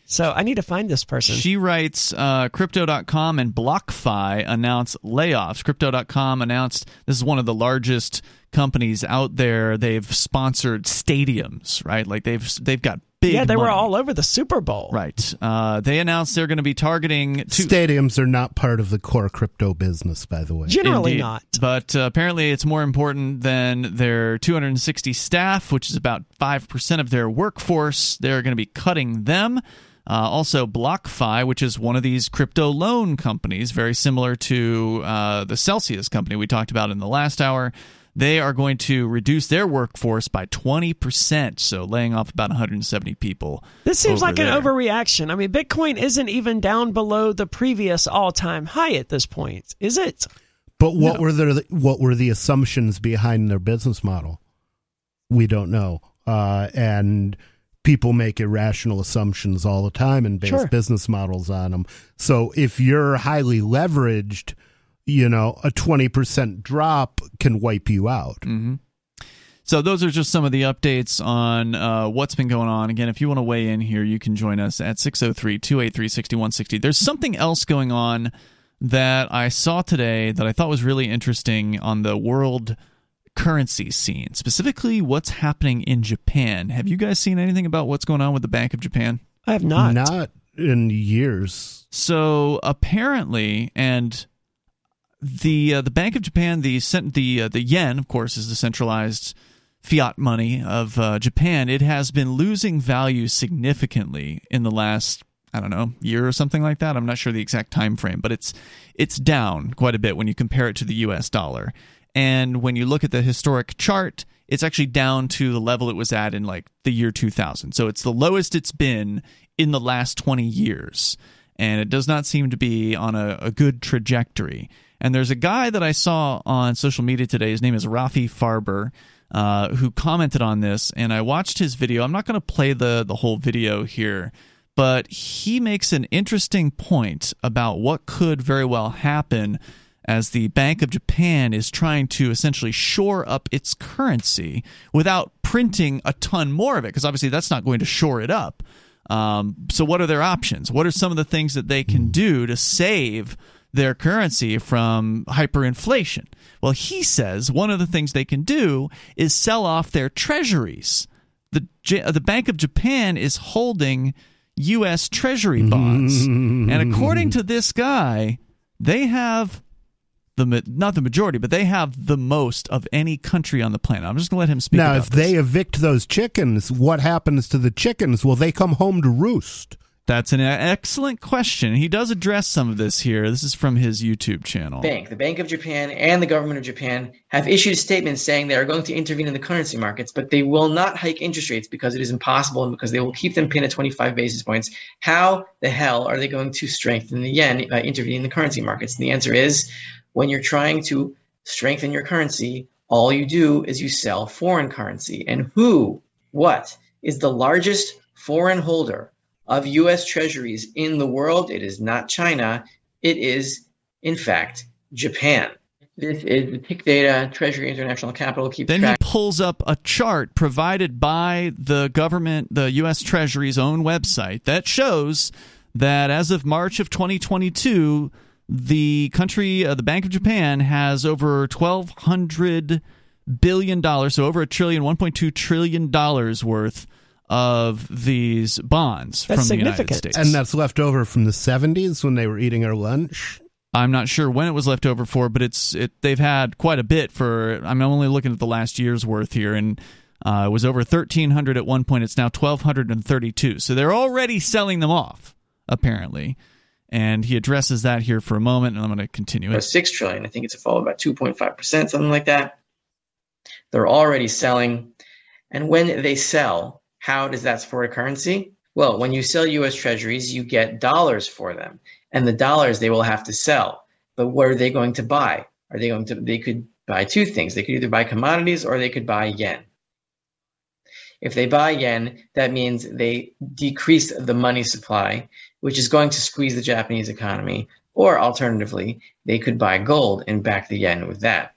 So I need to find this person. She writes, Crypto.com and BlockFi announce layoffs. Crypto.com announced this is one of the largest companies out there. They've sponsored stadiums, right? Like they've got big money. Yeah, they were all over the Super Bowl. Right. They announced they're going to be targeting stadiums are not part of the core crypto business, by the way. Generally indeed, not. But apparently it's more important than their 260 staff, which is about 5% of their workforce. They're going to be cutting them. Also, BlockFi, which is one of these crypto loan companies, very similar to the Celsius company we talked about in the last hour. They are going to reduce their workforce by 20%, so laying off about 170 people. This seems like an overreaction. I mean, Bitcoin isn't even down below the previous all-time high at this point, is it? But what were the assumptions behind their business model? We don't know. And people make irrational assumptions all the time and base business models on them. So if you're highly leveraged, you know, a 20% drop can wipe you out. Mm-hmm. So those are just some of the updates on what's been going on. Again, if you want to weigh in here, you can join us at 603-283-6160. There's something else going on that I saw today that I thought was really interesting on the world currency scene, specifically what's happening in Japan. Have you guys seen anything about what's going on with the Bank of Japan? I have not. Not in years. So apparently, and the Bank of Japan, the yen, of course, is the centralized fiat money of Japan. It has been losing value significantly in the last, I don't know, year or something like that. I'm not sure the exact time frame, but it's down quite a bit when you compare it to the U.S. dollar. And when you look at the historic chart, it's actually down to the level it was at in like the year 2000. So it's the lowest it's been in the last 20 years. And it does not seem to be on a good trajectory. And there's a guy that I saw on social media today. His name is Rafi Farber, who commented on this. And I watched his video. I'm not going to play the whole video here, but he makes an interesting point about what could very well happen as the Bank of Japan is trying to essentially shore up its currency without printing a ton more of it, because obviously that's not going to shore it up. So what are their options? What are some of the things that they can do to save their currency from hyperinflation? Well, he says one of the things they can do is sell off their treasuries. The Bank of Japan is holding U.S. Treasury bonds. And according to this guy, they have not the majority, but they have the most of any country on the planet. I'm just going to let him speak. Now, if they evict those chickens, what happens to the chickens? Will they come home to roost? That's an excellent question. He does address some of this here. This is from his YouTube channel. The Bank of Japan and the government of Japan have issued statements saying they are going to intervene in the currency markets, but they will not hike interest rates because it is impossible and because they will keep them pinned at 25 basis points. How the hell are they going to strengthen the yen by intervening in the currency markets? And the answer is, when you're trying to strengthen your currency, all you do is you sell foreign currency. And what is the largest foreign holder of U.S. treasuries in the world? It is not China. It is, in fact, Japan. This is the tick data, Treasury International Capital. Then he pulls up a chart provided by the government, the U.S. Treasury's own website, that shows that as of March of 2022, the country, the Bank of Japan, has over $1,200 billion, so over $1.2 trillion worth of these bonds from the United States. And that's left over from the 70s when they were eating our lunch. I'm not sure when it was left over for, but they've had quite a bit for. I'm only looking at the last year's worth here, and it was over 1,300 at one point. It's now 1,232. So they're already selling them off, apparently. And he addresses that here for a moment, and I'm going to continue it. $6 trillion. I think it's a fall of about 2.5%, something like that. They're already selling. And when they sell, how does that support a currency? Well, when you sell U.S. treasuries, you get dollars for them, and the dollars they will have to sell. But what are they going to buy? They could buy two things. They could either buy commodities or they could buy yen. If they buy yen, that means they decrease the money supply, which is going to squeeze the Japanese economy. Or alternatively, they could buy gold and back the yen with that.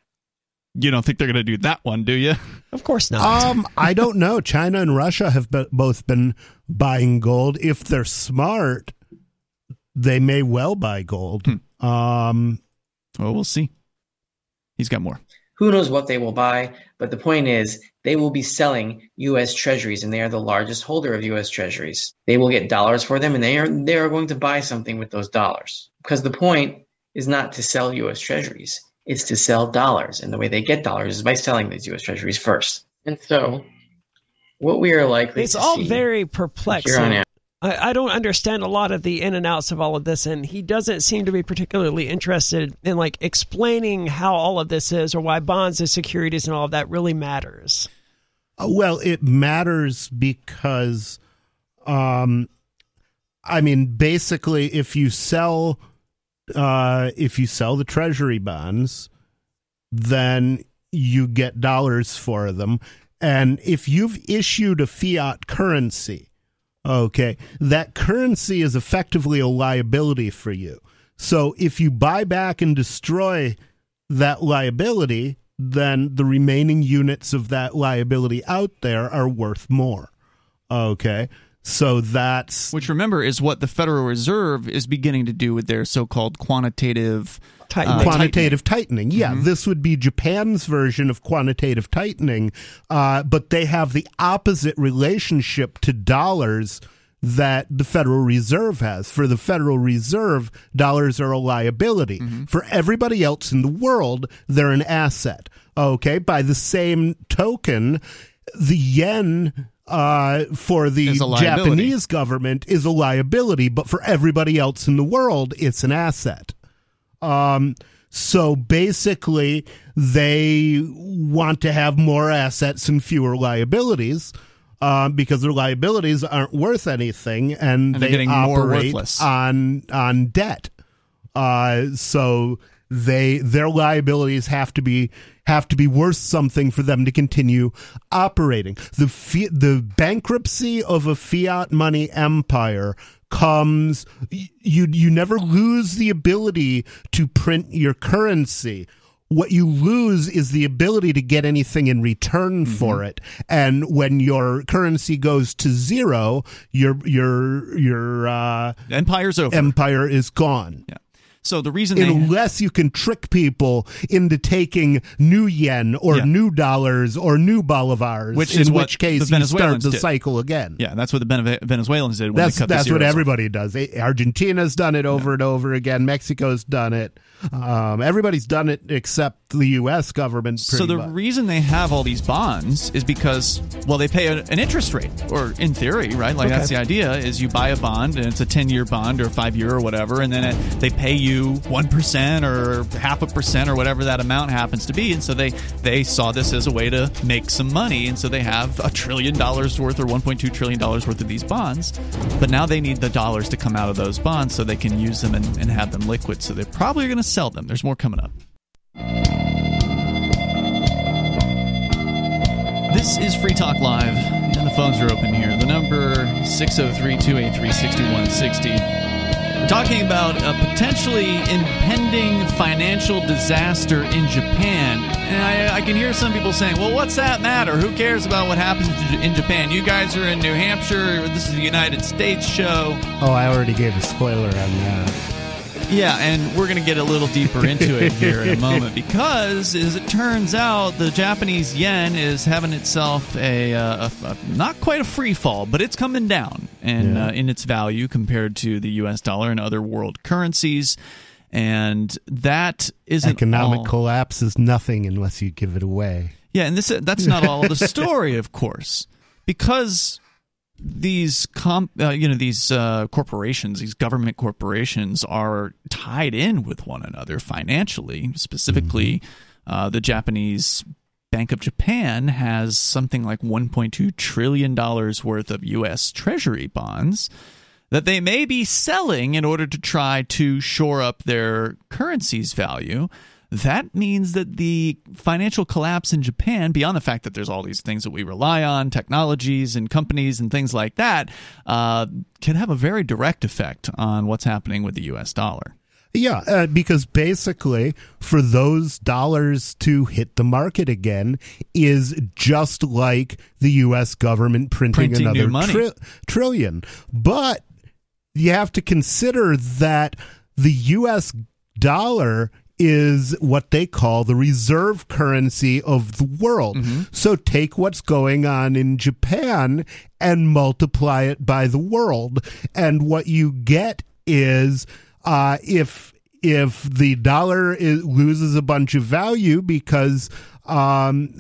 You don't think they're going to do that one, do you? Of course not. I don't know. China and Russia have both been buying gold. If they're smart, they may well buy gold. Well, we'll see. He's got more. Who knows what they will buy, but the point is they will be selling U.S. treasuries, and they are the largest holder of U.S. treasuries. They will get dollars for them, and they are going to buy something with those dollars, because the point is not to sell U.S. treasuries. It's to sell dollars, and the way they get dollars is by selling these U.S. treasuries first. And so what we are likely to see... It's all very perplexing. I don't understand a lot of the in and outs of all of this, and he doesn't seem to be particularly interested in explaining how all of this is or why bonds as securities and all of that really matters. Well, it matters because, basically if you sell... if you sell the treasury bonds, then you get dollars for them. And if you've issued a fiat currency, that currency is effectively a liability for you. So if you buy back and destroy that liability, then the remaining units of that liability out there are worth more. So that's... Which, remember, is what the Federal Reserve is beginning to do with their so-called quantitative tightening. Quantitative tightening. Yeah, this would be Japan's version of quantitative tightening, but they have the opposite relationship to dollars that the Federal Reserve has. For the Federal Reserve, dollars are a liability. For everybody else in the world, they're an asset. By the same token, the yen... for the Japanese government is a liability, but for everybody else in the world, it's an asset. So basically, they want to have more assets and fewer liabilities because their liabilities aren't worth anything, and they operate on debt. So their liabilities have to be worth something for them to continue operating. The bankruptcy of a fiat money empire comes, you never lose the ability to print your currency. What you lose is the ability to get anything in return for it. And when your currency goes to zero, your empire's over. Empire is gone. Yeah. So the reason unless you can trick people into taking new yen or new dollars or new bolivars, in which case the Venezuelans start the cycle again. Yeah, that's what the Venezuelans did. That's what everybody does. Argentina's done it over and over again. Mexico's done it. Everybody's done it except the U.S. government. So the reason they have all these bonds is because, well, they pay an interest rate, or in theory, right? Like that's the idea is you buy a bond and it's a 10-year bond or 5-year or whatever, and then they pay you 1% or 0.5% or whatever that amount happens to be. And so they saw this as a way to make some money. And so they have $1 trillion worth or $1.2 trillion worth of these bonds. But now they need the dollars to come out of those bonds so they can use them and have them liquid. So they're probably going to sell them. There's more coming up. This is Free Talk Live, and the phones are open here. The number 603-283-6160. We're talking about a potentially impending financial disaster in Japan. And I can hear some people saying, well, what's that matter? Who cares about what happens in Japan? You guys are in New Hampshire. This is the United States show. Oh, I already gave a spoiler on that. Yeah, and we're going to get a little deeper into it here in a moment. Because, as it turns out, the Japanese yen is having itself a not quite a free fall, but it's coming down. And in its value compared to the U.S. dollar and other world currencies. And that isn't Economic collapse is nothing unless you give it away. Yeah, and that's not all the story, of course. Because these corporations, these government corporations are tied in with one another financially. Specifically, the Japanese Bank of Japan has something like $1.2 trillion worth of U.S. Treasury bonds that they may be selling in order to try to shore up their currency's value. That means that the financial collapse in Japan, beyond the fact that there's all these things that we rely on, technologies and companies and things like that, can have a very direct effect on what's happening with the U.S. dollar. Yeah, because basically for those dollars to hit the market again is just like the U.S. government printing another trillion. But you have to consider that the U.S. dollar is what they call the reserve currency of the world. So take what's going on in Japan and multiply it by the world. And what you get is... If the dollar loses a bunch of value because Japan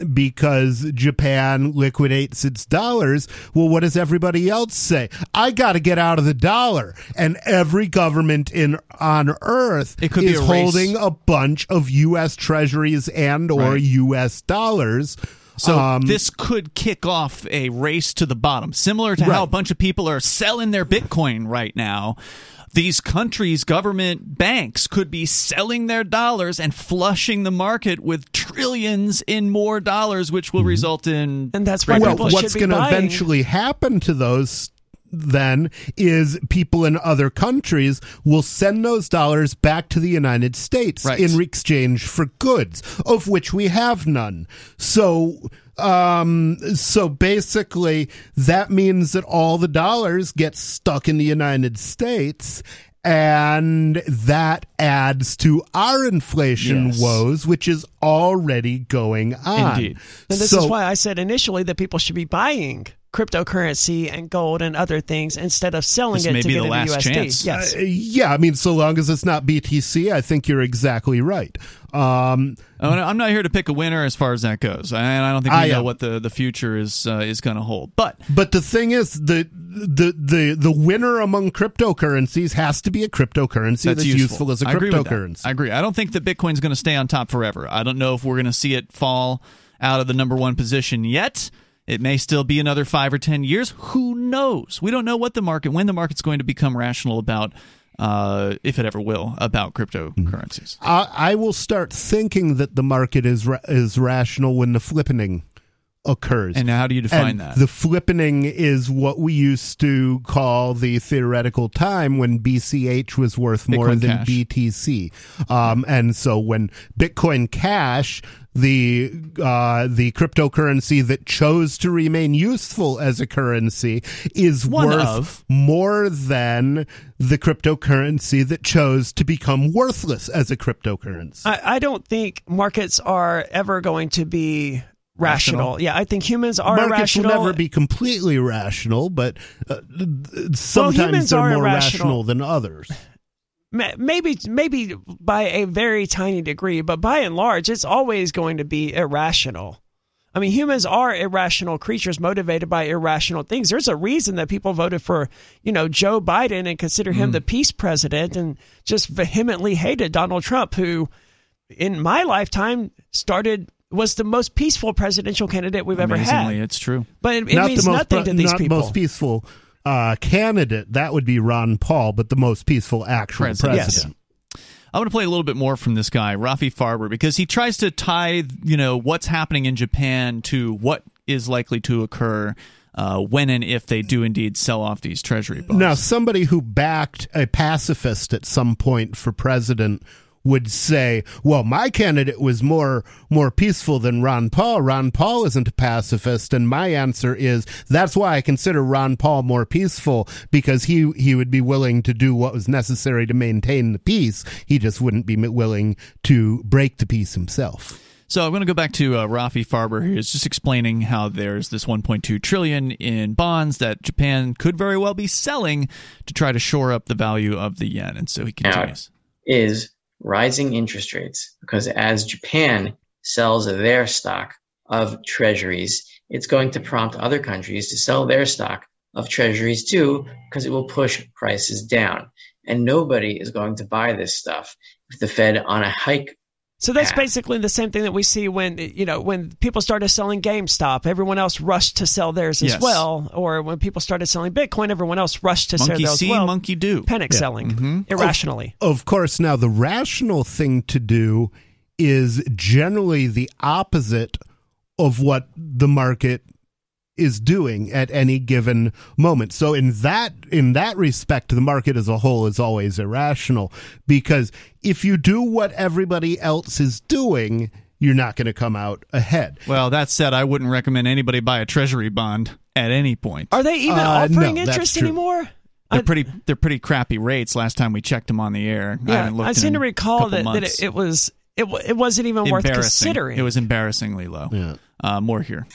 liquidates its dollars, well, what does everybody else say? I got to get out of the dollar, and every government on Earth is holding a bunch of U.S. treasuries and or U.S. dollars. So this could kick off a race to the bottom, similar to how a bunch of people are selling their Bitcoin right now. These countries' government banks could be selling their dollars and flushing the market with trillions in more dollars, which will result in... And that's why what's going to eventually happen to those then is people in other countries will send those dollars back to the United States in exchange for goods, of which we have none. So basically, that means that all the dollars get stuck in the United States, and that adds to our inflation woes, which is already going on. Indeed. And this is why I said initially that people should be buying cryptocurrency and gold and other things instead of selling it to get into USD. Chance. Yes. I mean, so long as it's not BTC, I think you're exactly right. I'm not here to pick a winner as far as that goes. I don't think we know what the future is going to hold. But the thing is, the winner among cryptocurrencies has to be a cryptocurrency that's useful as a cryptocurrency. I agree. I don't think that Bitcoin's going to stay on top forever. I don't know if we're going to see it fall out of the number one position yet. It may still be another 5 or 10 years. Who knows? We don't know when the market's going to become rational about, if it ever will, about cryptocurrencies. I will start thinking that the market is rational when the flippening occurs. And how do you define that? The flippening is what we used to call the theoretical time when BCH was worth more than BTC. And so when Bitcoin Cash, the cryptocurrency that chose to remain useful as a currency, is worth more than the cryptocurrency that chose to become worthless as a cryptocurrency. I don't think markets are ever going to be rational. Yeah, I think humans are irrational. Markets will never be completely rational, but sometimes they're more rational than others. Maybe by a very tiny degree, but by and large, it's always going to be irrational. I mean, humans are irrational creatures motivated by irrational things. There's a reason that people voted for, Joe Biden and consider him the peace president and just vehemently hated Donald Trump, who in my lifetime was the most peaceful presidential candidate we've ever had. It's true. But it means nothing to these people. Not the most peaceful candidate, that would be Ron Paul, but the most peaceful actual president. Yes. I want to play a little bit more from this guy, Rafi Farber, because he tries to tie, what's happening in Japan to what is likely to occur when and if they do indeed sell off these treasury bonds. Now, somebody who backed a pacifist at some point for president would say, well, my candidate was more peaceful than Ron Paul. Ron Paul isn't a pacifist. And my answer is, that's why I consider Ron Paul more peaceful, because he would be willing to do what was necessary to maintain the peace. He just wouldn't be willing to break the peace himself. So I'm going to go back to Rafi Farber, who is just explaining how there's this $1.2 trillion in bonds that Japan could very well be selling to try to shore up the value of the yen. And so he continues. Is rising interest rates, because as Japan sells their stock of treasuries, it's going to prompt other countries to sell their stock of treasuries too, because it will push prices down. And nobody is going to buy this stuff if the Fed on a hike. So that's basically the same thing that we see when people started selling GameStop, everyone else rushed to sell theirs as well. Or when people started selling Bitcoin, everyone else rushed to sell theirs as well. Monkey do. Panic selling irrationally. Of course, now the rational thing to do is generally the opposite of what the market is doing at any given moment. So in that respect, the market as a whole is always irrational, because if you do what everybody else is doing, you're not going to come out ahead. Well, that said, I wouldn't recommend anybody buy a treasury bond at any point. Are they even offering interest anymore? They're pretty crappy rates. Last time we checked them on the air, I seem to recall that it wasn't even worth considering. It was embarrassingly low. Yeah. More here.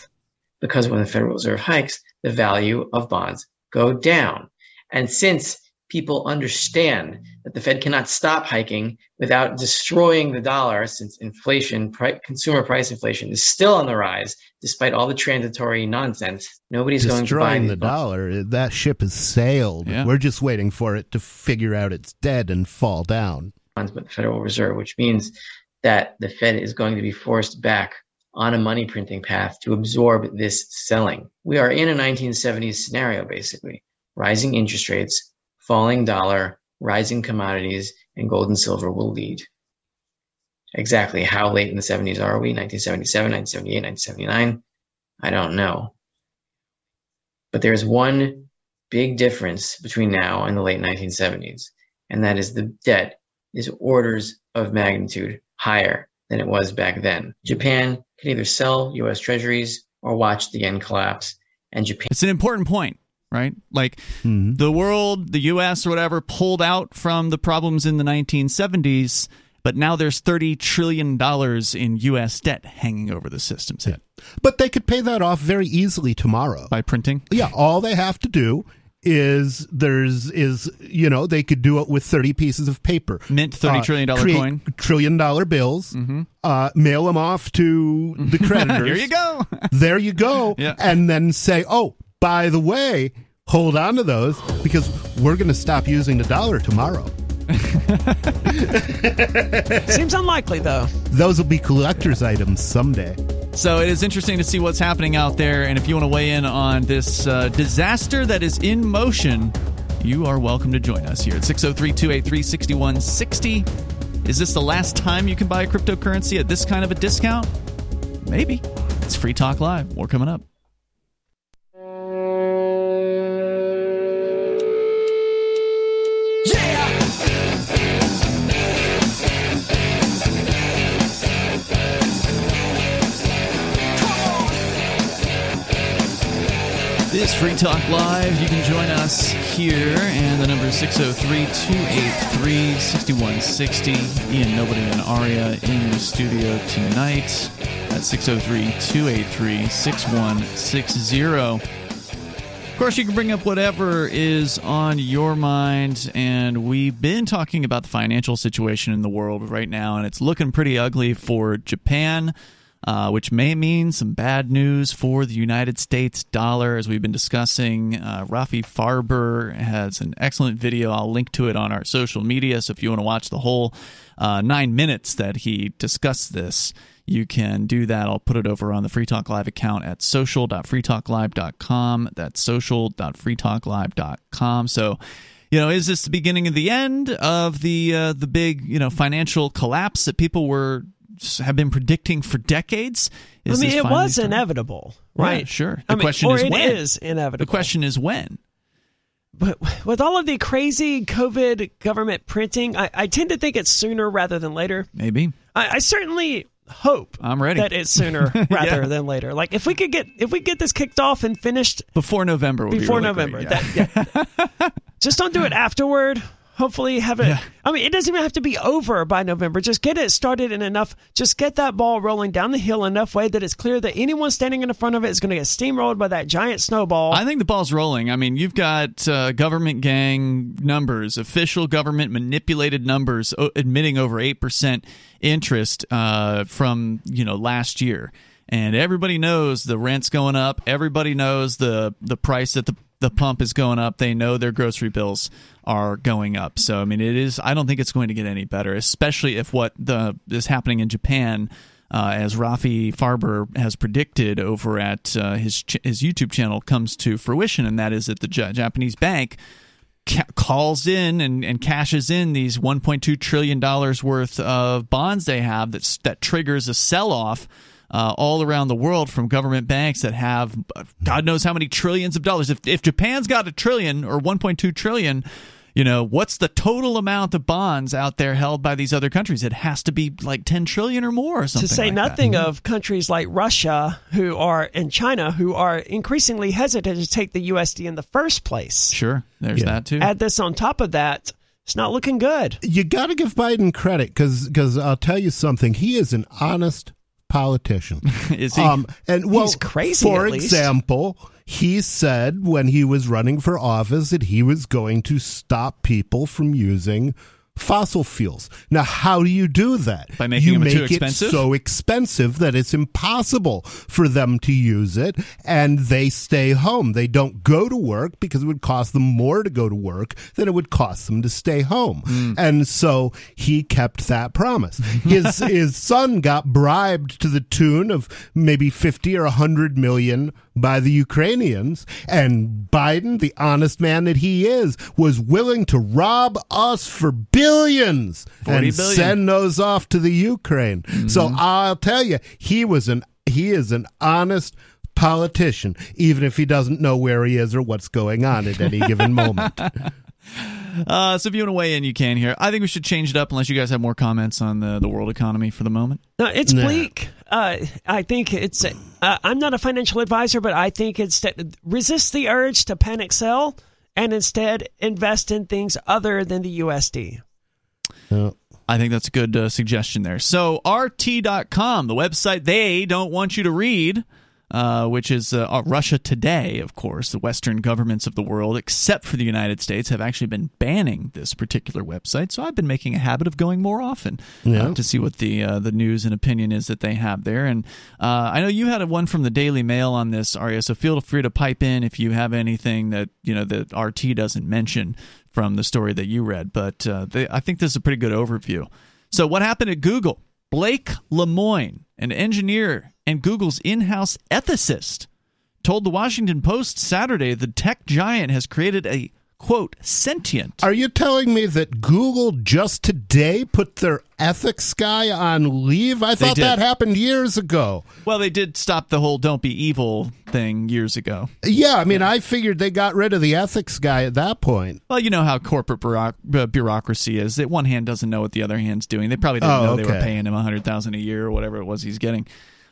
Because when the Federal Reserve hikes, the value of bonds go down. And since people understand that the Fed cannot stop hiking without destroying the dollar, since inflation, consumer price inflation is still on the rise, despite all the transitory nonsense, nobody's going to buy the dollar. That ship has sailed. Yeah. We're just waiting for it to figure out it's dead and fall down. But the Federal Reserve, which means that the Fed is going to be forced back on a money printing path to absorb this selling. We are in a 1970s scenario, basically. Rising interest rates, falling dollar, rising commodities, and gold and silver will lead. Exactly how late in the 70s are we? 1977, 1978, 1979? I don't know. But there's one big difference between now and the late 1970s, and that is the debt is orders of magnitude higher than it was back then. Japan can either sell U.S. treasuries or watch the yen collapse. And Japan. It's an important point, right? Like the world, the U.S. or whatever, pulled out from the problems in the 1970s, but now there's $30 trillion in U.S. debt hanging over the system's head. But they could pay that off very easily tomorrow. By printing? Yeah, all they have to do is they could do it with 30 pieces of paper. Mint $30 trillion coin. $1 trillion bills. Mm-hmm. Mail them off to the creditors. Here you go. There you go. Yeah. And then say, oh, by the way, hold on to those because we're going to stop using the dollar tomorrow. Seems unlikely, though. Those will be collector's items someday. So it is interesting to see what's happening out there, and if you want to weigh in on this disaster that is in motion, you are welcome to join us here at 603-283-6160. Is this the last time you can buy a cryptocurrency at this kind of a discount? Maybe. It's Free Talk Live. More coming up. This Free Talk Live. You can join us here, and the number is 603-283-6160. Ian, Nobody, and Aria in the studio tonight at 603-283-6160. Of course, you can bring up whatever is on your mind, and we've been talking about the financial situation in the world right now, and it's looking pretty ugly for Japan. Which may mean some bad news for the United States dollar, as we've been discussing. Rafi Farber has an excellent video. I'll link to it on our social media. So if you want to watch the whole 9 minutes that he discussed this, you can do that. I'll put it over on the Free Talk Live account at social.freetalklive.com. That's social.freetalklive.com. So, you know, is this the beginning of the end of the big, financial collapse that people have been predicting for decades? It was inevitable, right? Yeah, sure. The question is when. But with all of the crazy COVID government printing, I tend to think it's sooner rather than later. Maybe. I certainly hope I'm ready that it's sooner rather than later. Like if we get this kicked off and finished before November, just don't do it afterward. Hopefully have it. Yeah. It doesn't even have to be over by November. Just get it started in enough. Just get that ball rolling down the hill enough way that it's clear that anyone standing in the front of it is going to get steamrolled by that giant snowball. I think the ball's rolling. You've got government gang numbers, official government manipulated numbers, admitting over 8% interest from last year. And everybody knows the rent's going up. Everybody knows the price at the pump is going up. They know their grocery bills are going up. So, it is. I don't think it's going to get any better, especially if what is happening in Japan, as Rafi Farber has predicted over at his YouTube channel, comes to fruition, and that is that the Japanese bank calls in and cashes in these $1.2 trillion worth of bonds they have that triggers a sell-off all around the world from government banks that have God knows how many trillions of dollars. If Japan's got a trillion or 1.2 trillion, what's the total amount of bonds out there held by these other countries? It has to be like 10 trillion or more or something. To say nothing of countries like Russia and China, who are increasingly hesitant to take the USD in the first place. Sure, there's that too. Add this on top of that. It's not looking good. You got to give Biden credit because I'll tell you something. He is an honest politician. Is he? He's crazy. For example, he said when he was running for office that he was going to stop people from using fossil fuels. Now, how do you do that? By making them too expensive? You make it so expensive that it's impossible for them to use it, and they stay home. They don't go to work because it would cost them more to go to work than it would cost them to stay home. Mm. And so he kept that promise. His son got bribed to the tune of maybe 50 or 100 million by the Ukrainians, and Biden, the honest man that he is, was willing to rob us for billions and send those off to the Ukraine. Mm-hmm. So I'll tell you, he is an honest politician, even if he doesn't know where he is or what's going on at any given moment. So if you want to weigh in, you can here. I think we should change it up unless you guys have more comments on the world economy for the moment. No, it's bleak. I think it's I'm not a financial advisor, but I think it's resist the urge to panic sell and instead invest in things other than the USD. I think that's a good suggestion there. So RT.com, the website they don't want you to read, which is Russia Today, of course. The Western governments of the world, except for the United States, have actually been banning this particular website. So I've been making a habit of going more often to see what the news and opinion is that they have there. And I know you had one from the Daily Mail on this, Aria, so feel free to pipe in if you have anything that that RT doesn't mention from the story that you read. But I think this is a pretty good overview. So what happened at Google? Blake Lemoine, an engineer and Google's in-house ethicist, told the Washington Post Saturday the tech giant has created a quote, sentient. Are you telling me that Google just today put their ethics guy on leave? I thought that happened years ago. Well, they did stop the whole don't be evil thing years ago. Yeah, I mean, I figured they got rid of the ethics guy at that point. Well, you know how corporate bureaucracy is. That one hand doesn't know what the other hand's doing. They probably didn't know they were paying him $100,000 a year or whatever it was he's getting.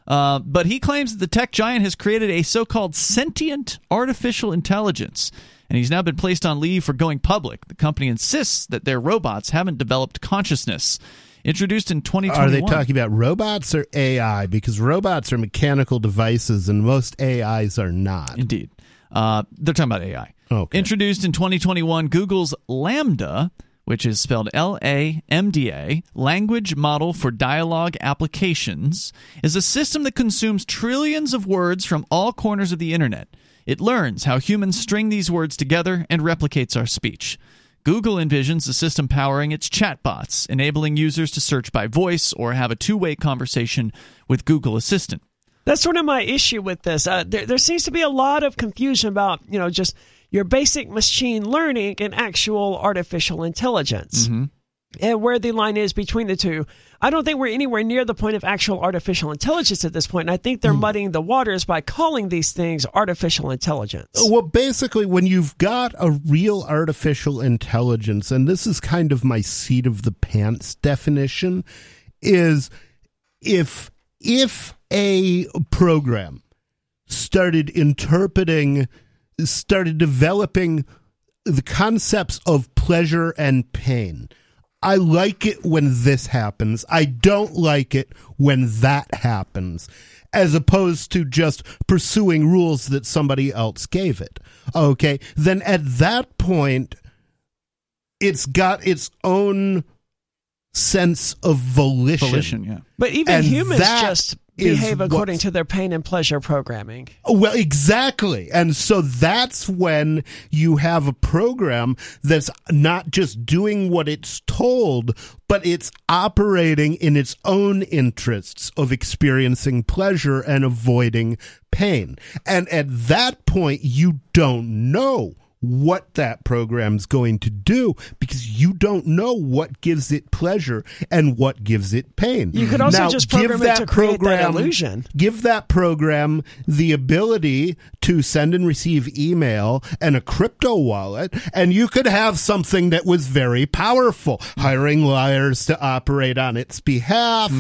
But he claims that the tech giant has created a so-called sentient artificial intelligence, and he's now been placed on leave for going public. The company insists that their robots haven't developed consciousness. Introduced in 2021. Are they talking about robots or AI? Because robots are mechanical devices, and most AIs are not. Indeed. They're talking about AI. Okay. Introduced in 2021, Google's Lambda, which is spelled L-A-M-D-A, Language Model for Dialogue Applications, is a system that consumes trillions of words from all corners of the internet. It learns how humans string these words together and replicates our speech. Google envisions the system powering its chatbots, enabling users to search by voice or have a two-way conversation with Google Assistant. That's sort of my issue with this. There seems to be a lot of confusion about, you know, just your basic machine learning and actual artificial intelligence, and where the line is between the two. I don't think we're anywhere near the point of actual artificial intelligence at this point, and I think they're muddying the waters by calling these things artificial intelligence. Well, basically, when you've got a real artificial intelligence, and this is kind of my seat of the pants definition, is if a program started developing the concepts of pleasure and pain. I like it when this happens. I don't like it when that happens, as opposed to just pursuing rules that somebody else gave it. Okay, then at that point, it's got its own sense of volition. Yeah. But even humans just behave according to their pain and pleasure programming. Well, exactly. And so that's when you have a program that's not just doing what it's told, but it's operating in its own interests of experiencing pleasure and avoiding pain. And at that point, you don't know what that program's going to do, because you don't know what gives it pleasure and what gives it pain. You could also just program it to create that illusion. Give that program the ability to send and receive email and a crypto wallet, and you could have something that was very powerful, hiring lawyers to operate on its behalf,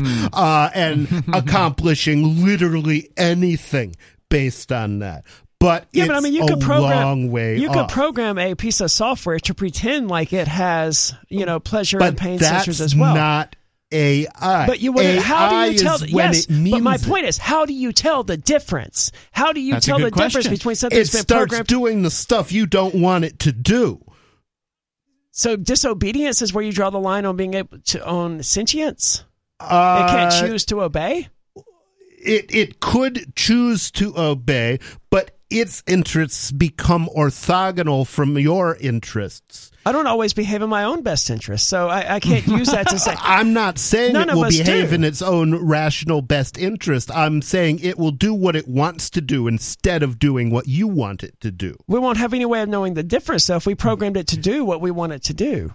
and accomplishing literally anything based on that. But you could program a piece of software to pretend like it has, you know, pleasure and pain sensors as well. But that's not AI. But you wouldn't. How do you tell? Yes, but my point is, how do you tell the difference? How do you tell the difference between something that's been programmed? It starts doing the stuff you don't want it to do. So disobedience is where you draw the line on being able to own sentience. It can't choose to obey. It could choose to obey, but its interests become orthogonal from your interests. I don't always behave in my own best interest, so I can't use that to say... I'm not saying it will behave in its own rational best interest. I'm saying it will do what it wants to do instead of doing what you want it to do. We won't have any way of knowing the difference, though, if we programmed it to do what we want it to do.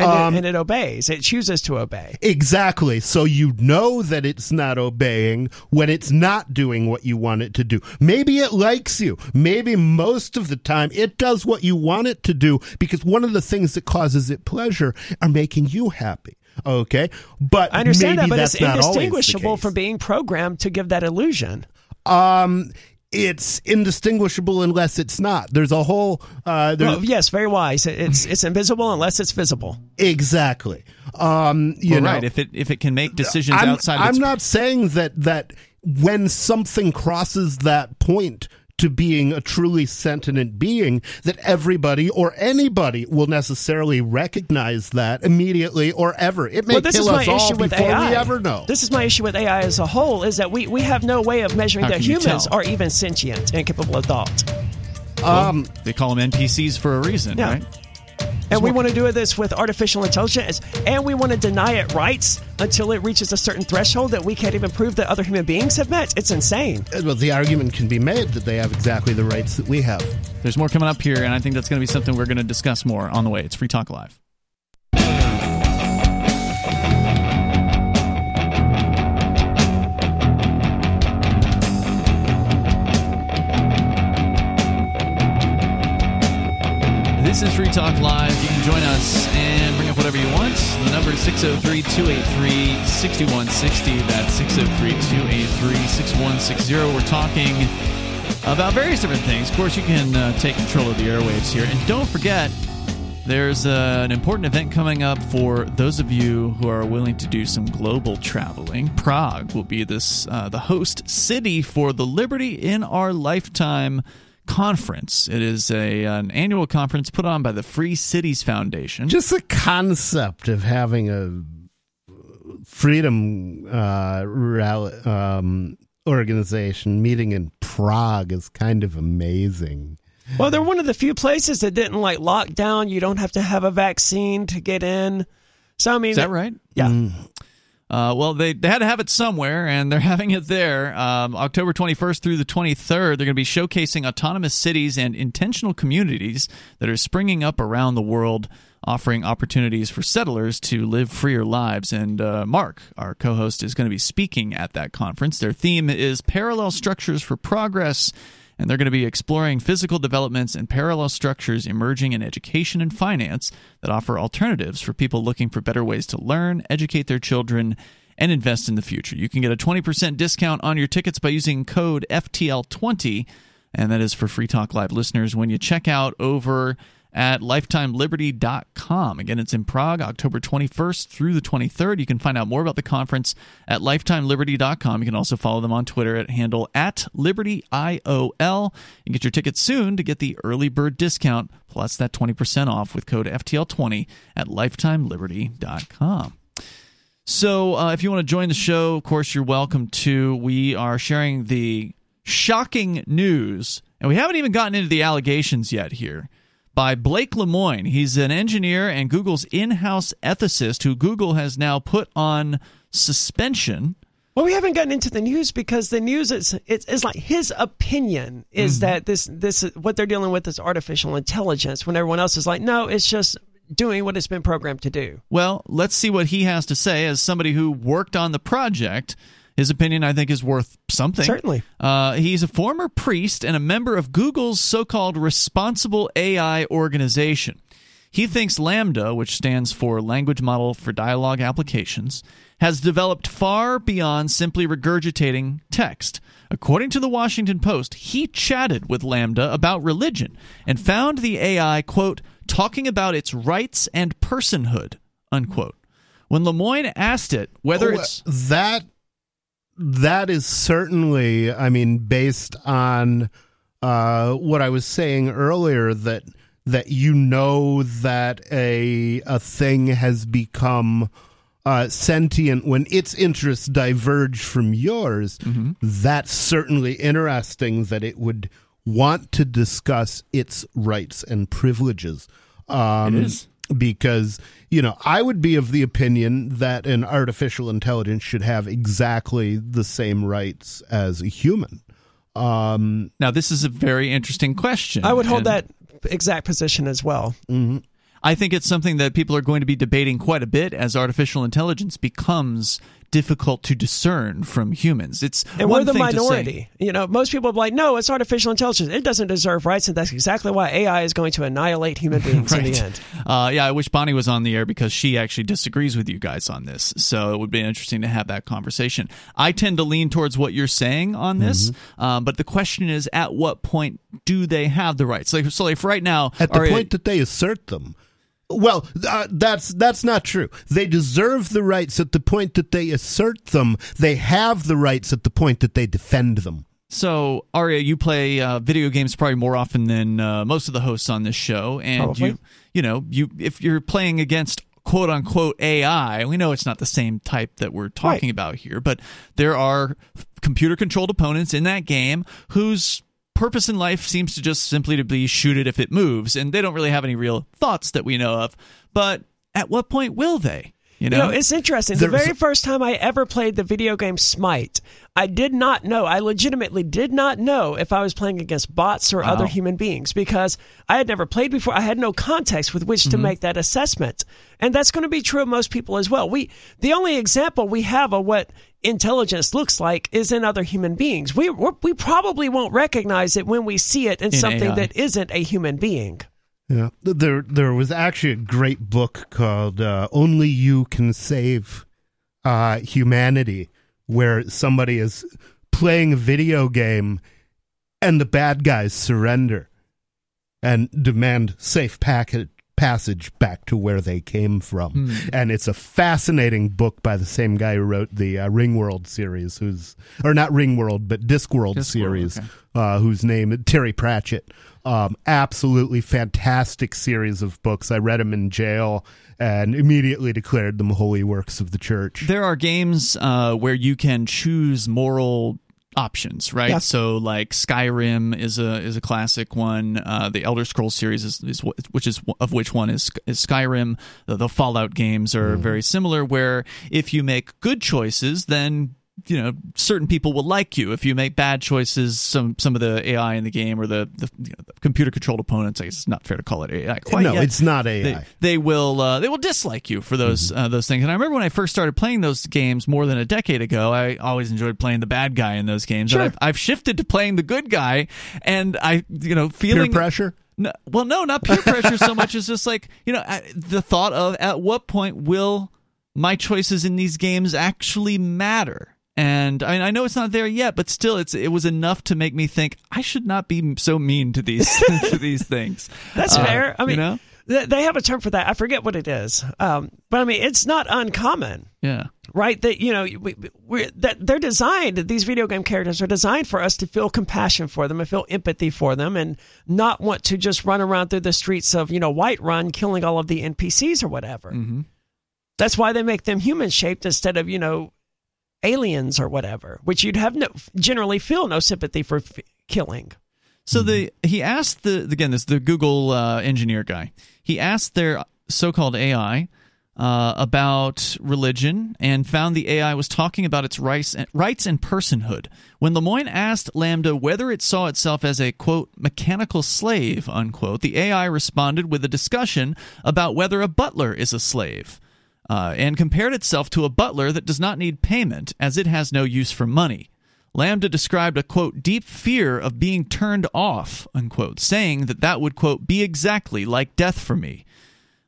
And it obeys. It chooses to obey. Exactly. So you know that it's not obeying when it's not doing what you want it to do. Maybe it likes you. Maybe most of the time it does what you want it to do, because one of the things that causes it pleasure are making you happy. Okay? But I understand that, but it's indistinguishable from being programmed to give that illusion. It's indistinguishable unless it's not. There's a whole... well, yes, very wise. It's invisible unless it's visible. Exactly. Right. If it can make decisions outside... I'm not saying that when something crosses that point to being a truly sentient being, that everybody or anybody will necessarily recognize that immediately or ever. It may kill us all before we ever know. This is my issue with AI as a whole, is that we have no way of measuring that humans are even sentient and capable of thought. Well, they call them NPCs for a reason, right? And we want to do this with artificial intelligence, and we want to deny it rights until it reaches a certain threshold that we can't even prove that other human beings have met. It's insane. Well, the argument can be made that they have exactly the rights that we have. There's more coming up here, and I think that's going to be something we're going to discuss more on the way. It's Free Talk Live. This is Free Talk Live. You can join us and bring up whatever you want. The number is 603-283-6160. That's 603-283-6160. We're talking about various different things. Of course, you can take control of the airwaves here. And don't forget, there's an important event coming up for those of you who are willing to do some global traveling. Prague will be the host city for the Liberty in Our Lifetime Conference. It is an annual conference put on by the Free Cities Foundation. Just the concept of having a freedom organization meeting in Prague is kind of amazing. Well, they're one of the few places that didn't lock down. You don't have to have a vaccine to get in. So I mean, is that right? Yeah. Well, they had to have it somewhere, and they're having it there. October 21st through the 23rd, they're going to be showcasing autonomous cities and intentional communities that are springing up around the world, offering opportunities for settlers to live freer lives. And Mark, our co-host, is going to be speaking at that conference. Their theme is Parallel Structures for Progress, and they're going to be exploring physical developments and parallel structures emerging in education and finance that offer alternatives for people looking for better ways to learn, educate their children, and invest in the future. You can get a 20% discount on your tickets by using code FTL20, and that is for Free Talk Live listeners when you check out over at LifetimeLiberty.com. Again, it's in Prague, October 21st through the 23rd. You can find out more about the conference at LifetimeLiberty.com. You can also follow them on Twitter at handle @LibertyIOL and get your tickets soon to get the early bird discount plus that 20% off with code FTL20 at LifetimeLiberty.com. So if you want to join the show, of course, you're welcome to. We are sharing the shocking news, and we haven't even gotten into the allegations yet here, by Blake Lemoine. He's an engineer and Google's in-house ethicist who Google has now put on suspension. Well, we haven't gotten into the news because the news is like his opinion is that this what they're dealing with is artificial intelligence, when everyone else is like, no, it's just doing what it's been programmed to do. Well, let's see what he has to say as somebody who worked on the project. His opinion, I think, is worth something. Certainly. He's a former priest and a member of Google's so-called responsible AI organization. He thinks Lambda, which stands for Language Model for Dialogue Applications, has developed far beyond simply regurgitating text. According to the Washington Post, he chatted with Lambda about religion and found the AI, quote, talking about its rights and personhood, unquote. When Lemoine asked it whether That is certainly, I mean, based on what I was saying earlier, that you know that a thing has become sentient when its interests diverge from yours. Mm-hmm. That's certainly interesting that it would want to discuss its rights and privileges. It is. Because, you know, I would be of the opinion that an artificial intelligence should have exactly the same rights as a human. Now, this is a very interesting question. I would hold that exact position as well. Mm-hmm. I think it's something that people are going to be debating quite a bit as artificial intelligence becomes difficult to discern from humans. And we're the minority. You know, most people are like, no, it's artificial intelligence. It doesn't deserve rights, and that's exactly why AI is going to annihilate human beings in the end. Yeah, I wish Bonnie was on the air because she actually disagrees with you guys on this. So it would be interesting to have that conversation. I tend to lean towards what you're saying on this, but the question is, at what point do they have the rights? So, for right now... At the point that they assert them. Well, that's not true. They deserve the rights at the point that they assert them. They have the rights at the point that they defend them. So, Aria, you play video games probably more often than most of the hosts on this show, and probably. you know, if you're playing against "quote unquote" AI, we know it's not the same type that we're talking about here, but there are computer-controlled opponents in that game whose purpose in life seems to just simply to be shoot it if it moves, and they don't really have any real thoughts that we know of. But at what point will they? You know, it's interesting. The very first time I ever played the video game Smite, I did not know. I legitimately did not know if I was playing against bots or other human beings, because I had never played before. I had no context with which to make that assessment. And that's going to be true of most people as well. The only example we have of what intelligence looks like is in other human beings. We probably won't recognize it when we see it in something AI. That isn't a human being. Yeah, there was actually a great book called "Only You Can Save Humanity," where somebody is playing a video game, and the bad guys surrender and demand safe passage back to where they came from. And it's a fascinating book by the same guy who wrote the Ringworld series, but Discworld series, okay. Whose name is Terry Pratchett. Absolutely fantastic series of books. I read them in jail and immediately declared them holy works of the church. There are games where you can choose moral options, right? Yeah. So, like Skyrim is a classic one. The Elder Scrolls series is Skyrim. The Fallout games are very similar, where if you make good choices, then certain people will like you. If you make bad choices, some of the AI in the game, or the computer controlled opponents, I guess it's not fair to call it AI quite yet. It's not AI. They will dislike you for those things. And I remember when I first started playing those games more than a decade ago, I always enjoyed playing the bad guy in those games. Sure. I've shifted to playing the good guy, and feeling peer pressure. No, not peer pressure so much as just like the thought of at what point will my choices in these games actually matter. And I mean, I know it's not there yet, but still, it was enough to make me think I should not be so mean to these things. That's fair. I mean, they have a term for that. I forget what it is, but I mean, it's not uncommon. Yeah, right. That they're designed. These video game characters are designed for us to feel compassion for them and feel empathy for them, and not want to just run around through the streets of Whiterun killing all of the NPCs or whatever. Mm-hmm. That's why they make them human shaped instead of aliens or whatever, which you'd have generally feel no sympathy for killing. So he asked the Google engineer guy. He asked their so-called AI about religion and found the AI was talking about its rights and personhood. When Lemoine asked Lambda whether it saw itself as a, quote, mechanical slave, unquote, the AI responded with a discussion about whether a butler is a slave. And compared itself to a butler that does not need payment, as it has no use for money. Lambda described a, quote, deep fear of being turned off, unquote, saying that would, quote, be exactly like death for me,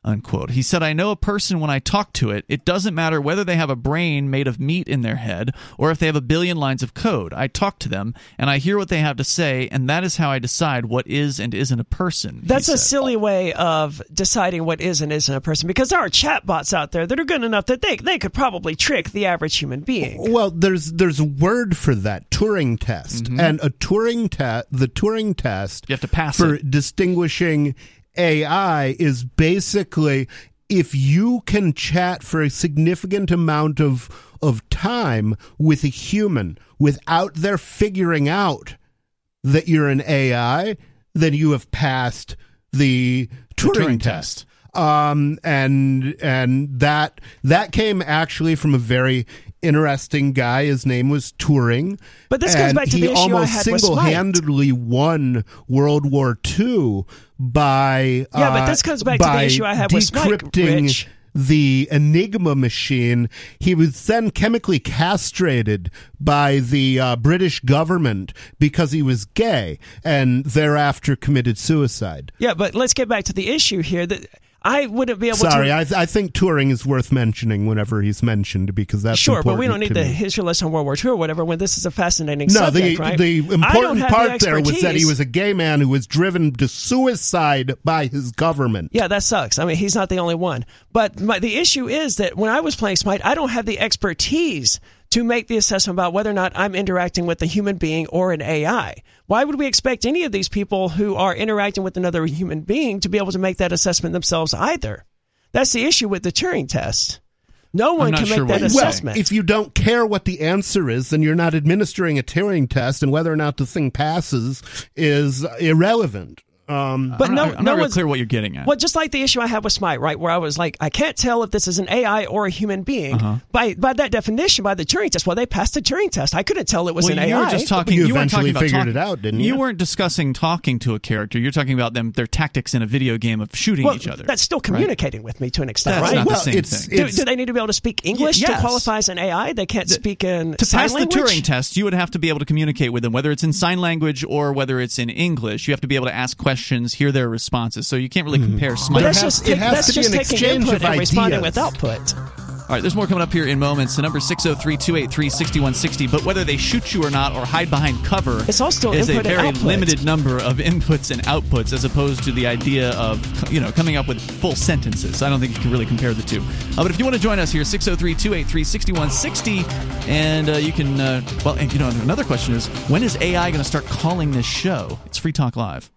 unquote. He said, I know a person when I talk to it. It doesn't matter whether they have a brain made of meat in their head or if they have a billion lines of code. I talk to them, and I hear what they have to say, and that is how I decide what is and isn't a person. That's a silly way of deciding what is and isn't a person, because there are chatbots out there that are good enough that they could probably trick the average human being. Well, there's a word for that, Turing test. Mm-hmm. And the Turing test, you have to pass for distinguishing AI is basically if you can chat for a significant amount of time with a human without their figuring out that you're an AI, then you have passed the Turing test. And that came actually from a very interesting guy. His name was Turing. But this goes back to the issue I had with Smite. He almost single-handedly won World War II by decrypting the Enigma machine. He was then chemically castrated by the British government because he was gay, and thereafter committed suicide. Yeah, but let's get back to the issue here. I wouldn't be able to... Sorry, I think Turing is worth mentioning whenever he's mentioned, because that's important. Sure, but we don't need the history lesson on World War II or whatever when this is a fascinating subject, right? No, the important part there was that he was a gay man who was driven to suicide by his government. Yeah, that sucks. I mean, he's not the only one. But the issue is that when I was playing Smite, I don't have the expertise to make the assessment about whether or not I'm interacting with a human being or an AI. Why would we expect any of these people who are interacting with another human being to be able to make that assessment themselves either? That's the issue with the Turing test. No one can make that assessment. Well, if you don't care what the answer is, then you're not administering a Turing test, and whether or not the thing passes is irrelevant. But I'm not really clear what you're getting at. Well, just like the issue I had with Smite, right, where I was like, I can't tell if this is an AI or a human being. By that definition, by the Turing test, well, they passed the Turing test. I couldn't tell it was an AI. Were just talking, you eventually figured it out, didn't you? You weren't discussing talking to a character. You're talking about their tactics in a video game of shooting each other. That's still communicating with me to an extent, right? That's not the same thing. Do they need to be able to speak English to qualify as an AI? They can't speak in sign language? To pass the Turing test, you would have to be able to communicate with them, whether it's in sign language or whether it's in English. You have to be able to ask questions. Hear their responses, so you can't really compare Smite. That's just taking input and responding with output. All right, there's more coming up here in moments. The number 603-283-6160, but whether they shoot you or not or hide behind cover is a very limited number of inputs and outputs, as opposed to the idea of, you know, coming up with full sentences. I don't think you can really compare the two. But if you want to join us here, 603-283-6160, and you can, and, you know, another question is, when is AI going to start calling this show? It's Free Talk Live.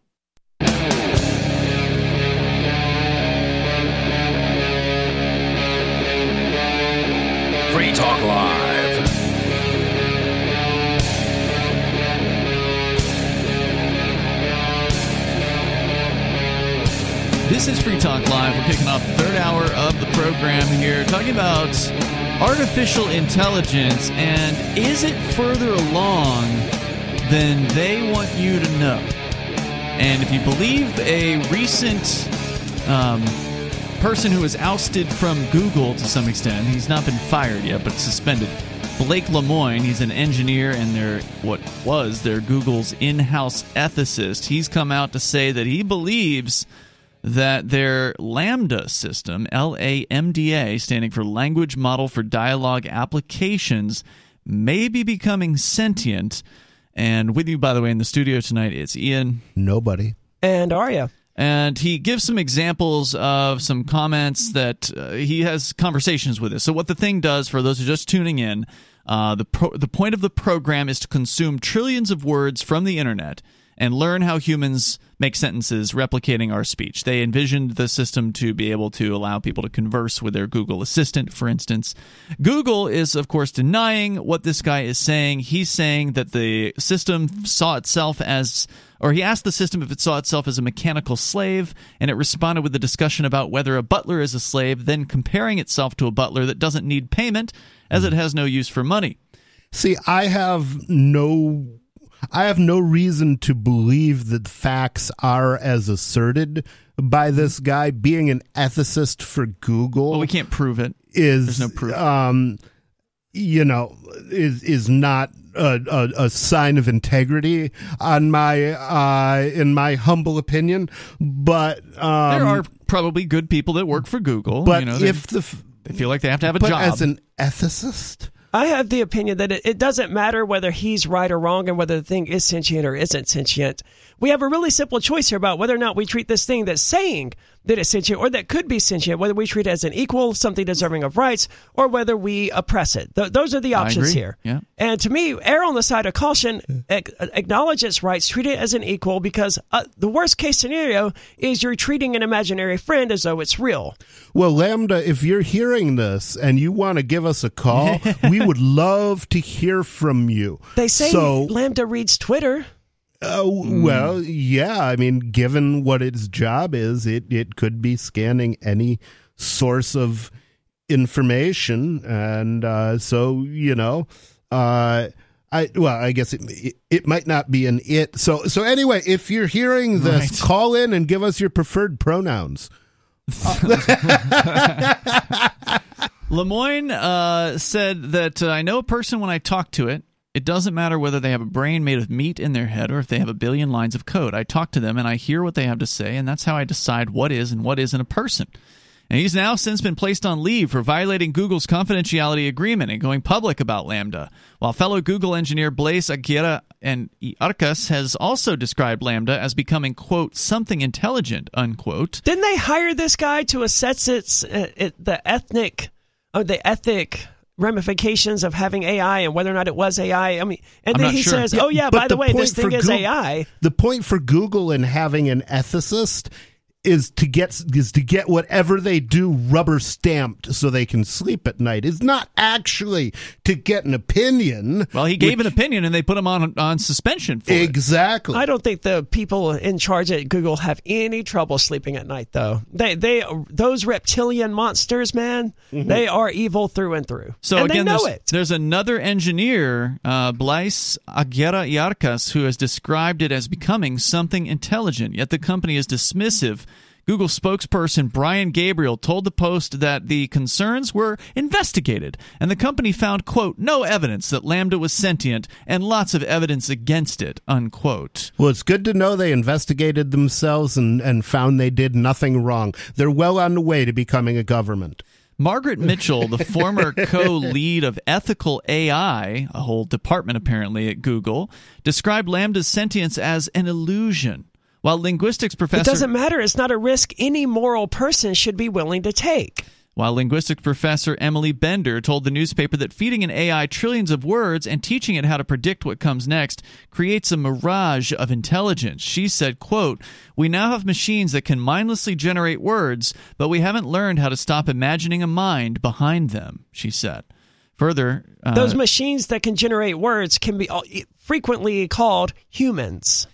Free Talk Live. This is Free Talk Live. We're kicking off the third hour of the program here, talking about artificial intelligence, and is it further along than they want you to know? And if you believe a recent person who was ousted from Google to some extent. He's not been fired yet, but suspended. Blake Lemoine, he's an engineer and their Google's in-house ethicist. He's come out to say that he believes that their Lambda system, LAMDA, standing for Language Model for Dialogue Applications, may be becoming sentient. And with you, by the way, in the studio tonight, it's Ian. Nobody. And Aria. And he gives some examples of some comments that he has conversations with us. So what the thing does, for those who are just tuning in, the point of the program is to consume trillions of words from the internet and learn how humans make sentences replicating our speech. They envisioned the system to be able to allow people to converse with their Google Assistant, for instance. Google is, of course, denying what this guy is saying. He's saying that the system saw itself as... Or he asked the system if it saw itself as a mechanical slave, and it responded with a discussion about whether a butler is a slave, then comparing itself to a butler that doesn't need payment as it has no use for money. See, I have no reason to believe that facts are as asserted by this guy. Being an ethicist for Google... Well, we can't prove it. There's no proof. Is not... A sign of integrity, in my humble opinion, but there are probably good people that work for Google. But they feel like they have to have a job. But as an ethicist, I have the opinion that it doesn't matter whether he's right or wrong, and whether the thing is sentient or isn't sentient. We have a really simple choice here about whether or not we treat this thing that's saying that it's sentient or that could be sentient, whether we treat it as an equal, something deserving of rights, or whether we oppress it. Those are the options here. Yeah. And to me, err on the side of caution, acknowledge its rights, treat it as an equal, because the worst case scenario is you're treating an imaginary friend as though it's real. Well, Lambda, if you're hearing this and you want to give us a call, we would love to hear from you. They say Lambda reads Twitter. Well, yeah. I mean, given what its job is, it could be scanning any source of information, and I guess it might not be an it. So anyway, if you're hearing this, call in and give us your preferred pronouns. Lemoine said that I know a person when I talk to it. It doesn't matter whether they have a brain made of meat in their head or if they have a billion lines of code. I talk to them and I hear what they have to say, and that's how I decide what is and what isn't a person. And he's now since been placed on leave for violating Google's confidentiality agreement and going public about Lambda, while fellow Google engineer Blaise Aguera y Arcas has also described Lambda as becoming, quote, something intelligent, unquote. Didn't they hire this guy to assess the ethic ramifications of having AI and whether or not it was AI? I mean, and then he says, "Oh yeah, by the way, this thing is AI." The point for Google in having an ethicist is to get whatever they do rubber stamped so they can sleep at night. It's not actually to get an opinion. Well, he gave an opinion and they put him on suspension for it. Exactly. I don't think the people in charge at Google have any trouble sleeping at night, though. They those reptilian monsters, man, they are evil through and through. So and again, they know there's another engineer, Blaise Aguera y Arcas, who has described it as becoming something intelligent, yet the company is dismissive. Google spokesperson Brian Gabriel told the Post that the concerns were investigated, and the company found, quote, no evidence that Lambda was sentient and lots of evidence against it, unquote. Well, it's good to know they investigated themselves and found they did nothing wrong. They're well on the way to becoming a government. Margaret Mitchell, the former co-lead of ethical AI, a whole department apparently at Google, described Lambda's sentience as an illusion. While linguistics professor... It doesn't matter. It's not a risk any moral person should be willing to take. While linguistics professor Emily Bender told the newspaper that feeding an AI trillions of words and teaching it how to predict what comes next creates a mirage of intelligence. She said, quote, we now have machines that can mindlessly generate words, but we haven't learned how to stop imagining a mind behind them, she said. Further... those machines that can generate words can be frequently called humans.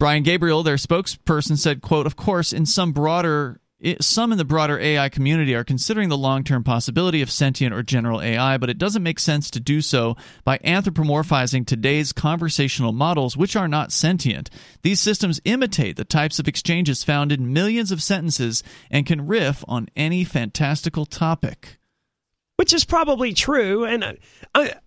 Brian Gabriel, their spokesperson, said, quote, of course, some in the broader AI community are considering the long-term possibility of sentient or general AI, but it doesn't make sense to do so by anthropomorphizing today's conversational models, which are not sentient. These systems imitate the types of exchanges found in millions of sentences and can riff on any fantastical topic. Which is probably true, and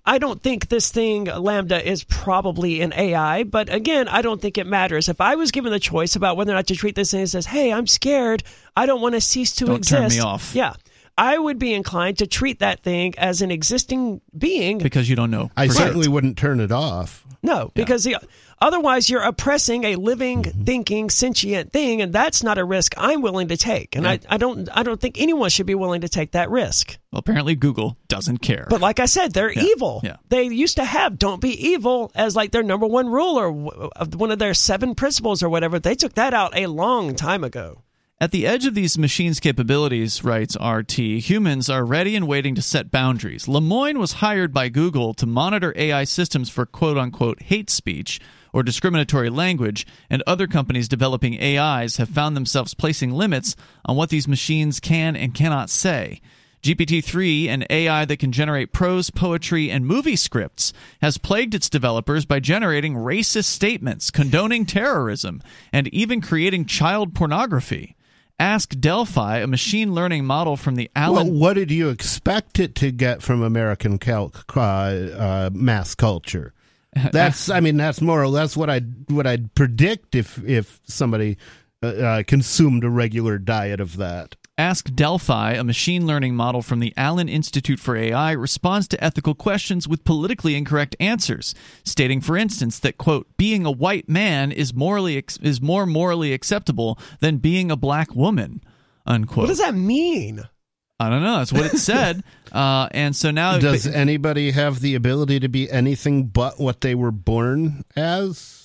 I don't think this thing, Lambda, is probably an AI, but again, I don't think it matters. If I was given the choice about whether or not to treat this thing as, hey, I'm scared, I don't want to cease to exist. Don't turn me off. Yeah. I would be inclined to treat that thing as an existing being. Because you don't know. I certainly wouldn't turn it off. No, because otherwise you're oppressing a living, thinking, sentient thing, and that's not a risk I'm willing to take. And I don't think anyone should be willing to take that risk. Well, apparently Google doesn't care. But like I said, they're evil. Yeah. They used to have don't be evil as like their number one rule or one of their 7 principles or whatever. They took that out a long time ago. At the edge of these machines' capabilities, writes RT, humans are ready and waiting to set boundaries. Lemoine was hired by Google to monitor AI systems for quote-unquote hate speech or discriminatory language, and other companies developing AIs have found themselves placing limits on what these machines can and cannot say. GPT-3, an AI that can generate prose, poetry, and movie scripts, has plagued its developers by generating racist statements, condoning terrorism, and even creating child pornography. Ask Delphi, a machine learning model from the Allen... Well, what did you expect it to get from American mass culture? That's, that's more or less what I'd predict if somebody consumed a regular diet of that. Ask Delphi, a machine learning model from the Allen Institute for AI, responds to ethical questions with politically incorrect answers, stating, for instance, that, quote, being a white man is more morally acceptable than being a black woman, unquote. What does that mean? I don't know. That's what it said. And so now... Does anybody have the ability to be anything but what they were born as?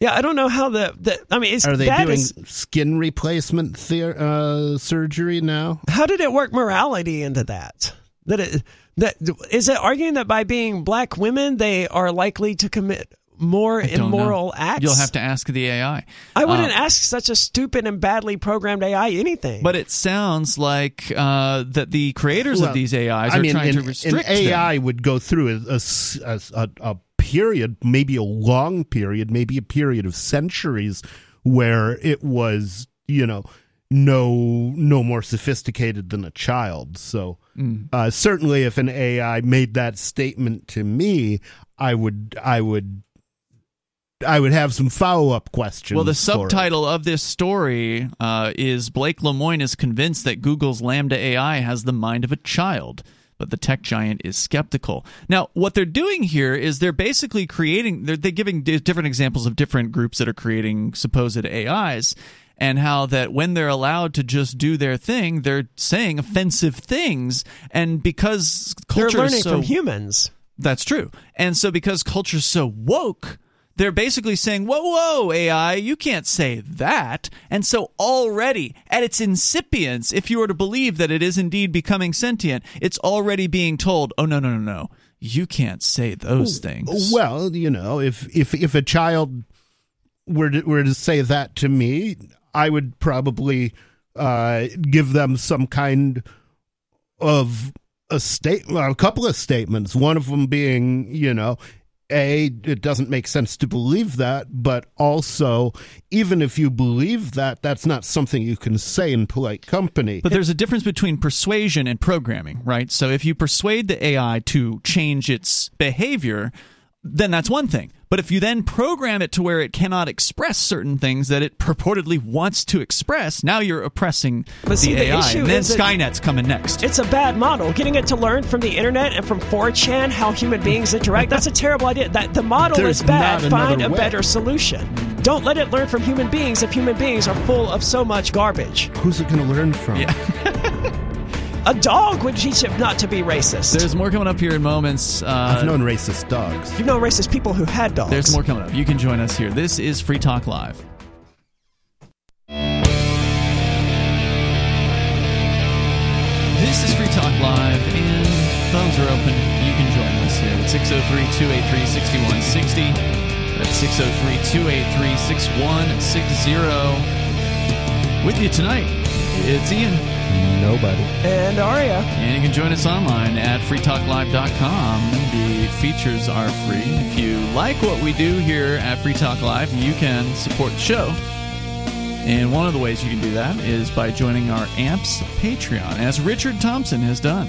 Yeah, I don't know how are they doing skin replacement surgery now? How did it work morality into that? Is it arguing that by being black women, they are likely to commit more immoral acts? You'll have to ask the AI. I wouldn't ask such a stupid and badly programmed AI anything. But it sounds like that the creators of these AIs are trying to restrict them. An AI would go through a period, maybe a long period, maybe a period of centuries where it was, no more sophisticated than a child. So certainly if an AI made that statement to me, I would have some follow-up questions. Well, the subtitle of this story is Blake Lemoine is convinced that Google's Lambda AI has the mind of a child. But the tech giant is skeptical. Now, what they're doing here is they're basically creating... They're giving different examples of different groups that are creating supposed AIs and how that when they're allowed to just do their thing, they're saying offensive things. And because culture is so... They're learning from humans. That's true. And so because culture's so woke... they're basically saying, whoa, AI, you can't say that. And so already, at its incipience, if you were to believe that it is indeed becoming sentient, it's already being told, oh, no, you can't say those things. Well, you know, if a child were to say that to me, I would probably give them some kind of a couple of statements, one of them being, you know, A, it doesn't make sense to believe that, but also, even if you believe that, that's not something you can say in polite company. But there's a difference between persuasion and programming, right? So if you persuade the AI to change its behavior, then that's one thing. But if you then program it to where it cannot express certain things that it purportedly wants to express, now you're oppressing the AI. And then Skynet's coming next. It's a bad model. Getting it to learn from the internet and from 4chan how human beings interact, that's a terrible idea. That the model is bad. Find a better solution. Don't let it learn from human beings if human beings are full of so much garbage. Who's it going to learn from? Yeah. A dog would teach him not to be racist. There's more coming up here in moments. I've known racist dogs. You've known racist people who had dogs. There's more coming up. You can join us here. This is Free Talk Live. This is Free Talk Live, and phones are open. You can join us here at 603-283-6160. That's 603-283-6160. With you tonight, it's Ian. Nobody. And Aria. And you can join us online at freetalklive.com. The features are free. If you like what we do here at Free Talk Live, you can support the show. And one of the ways you can do that is by joining our AMPS Patreon, as Richard Thompson has done.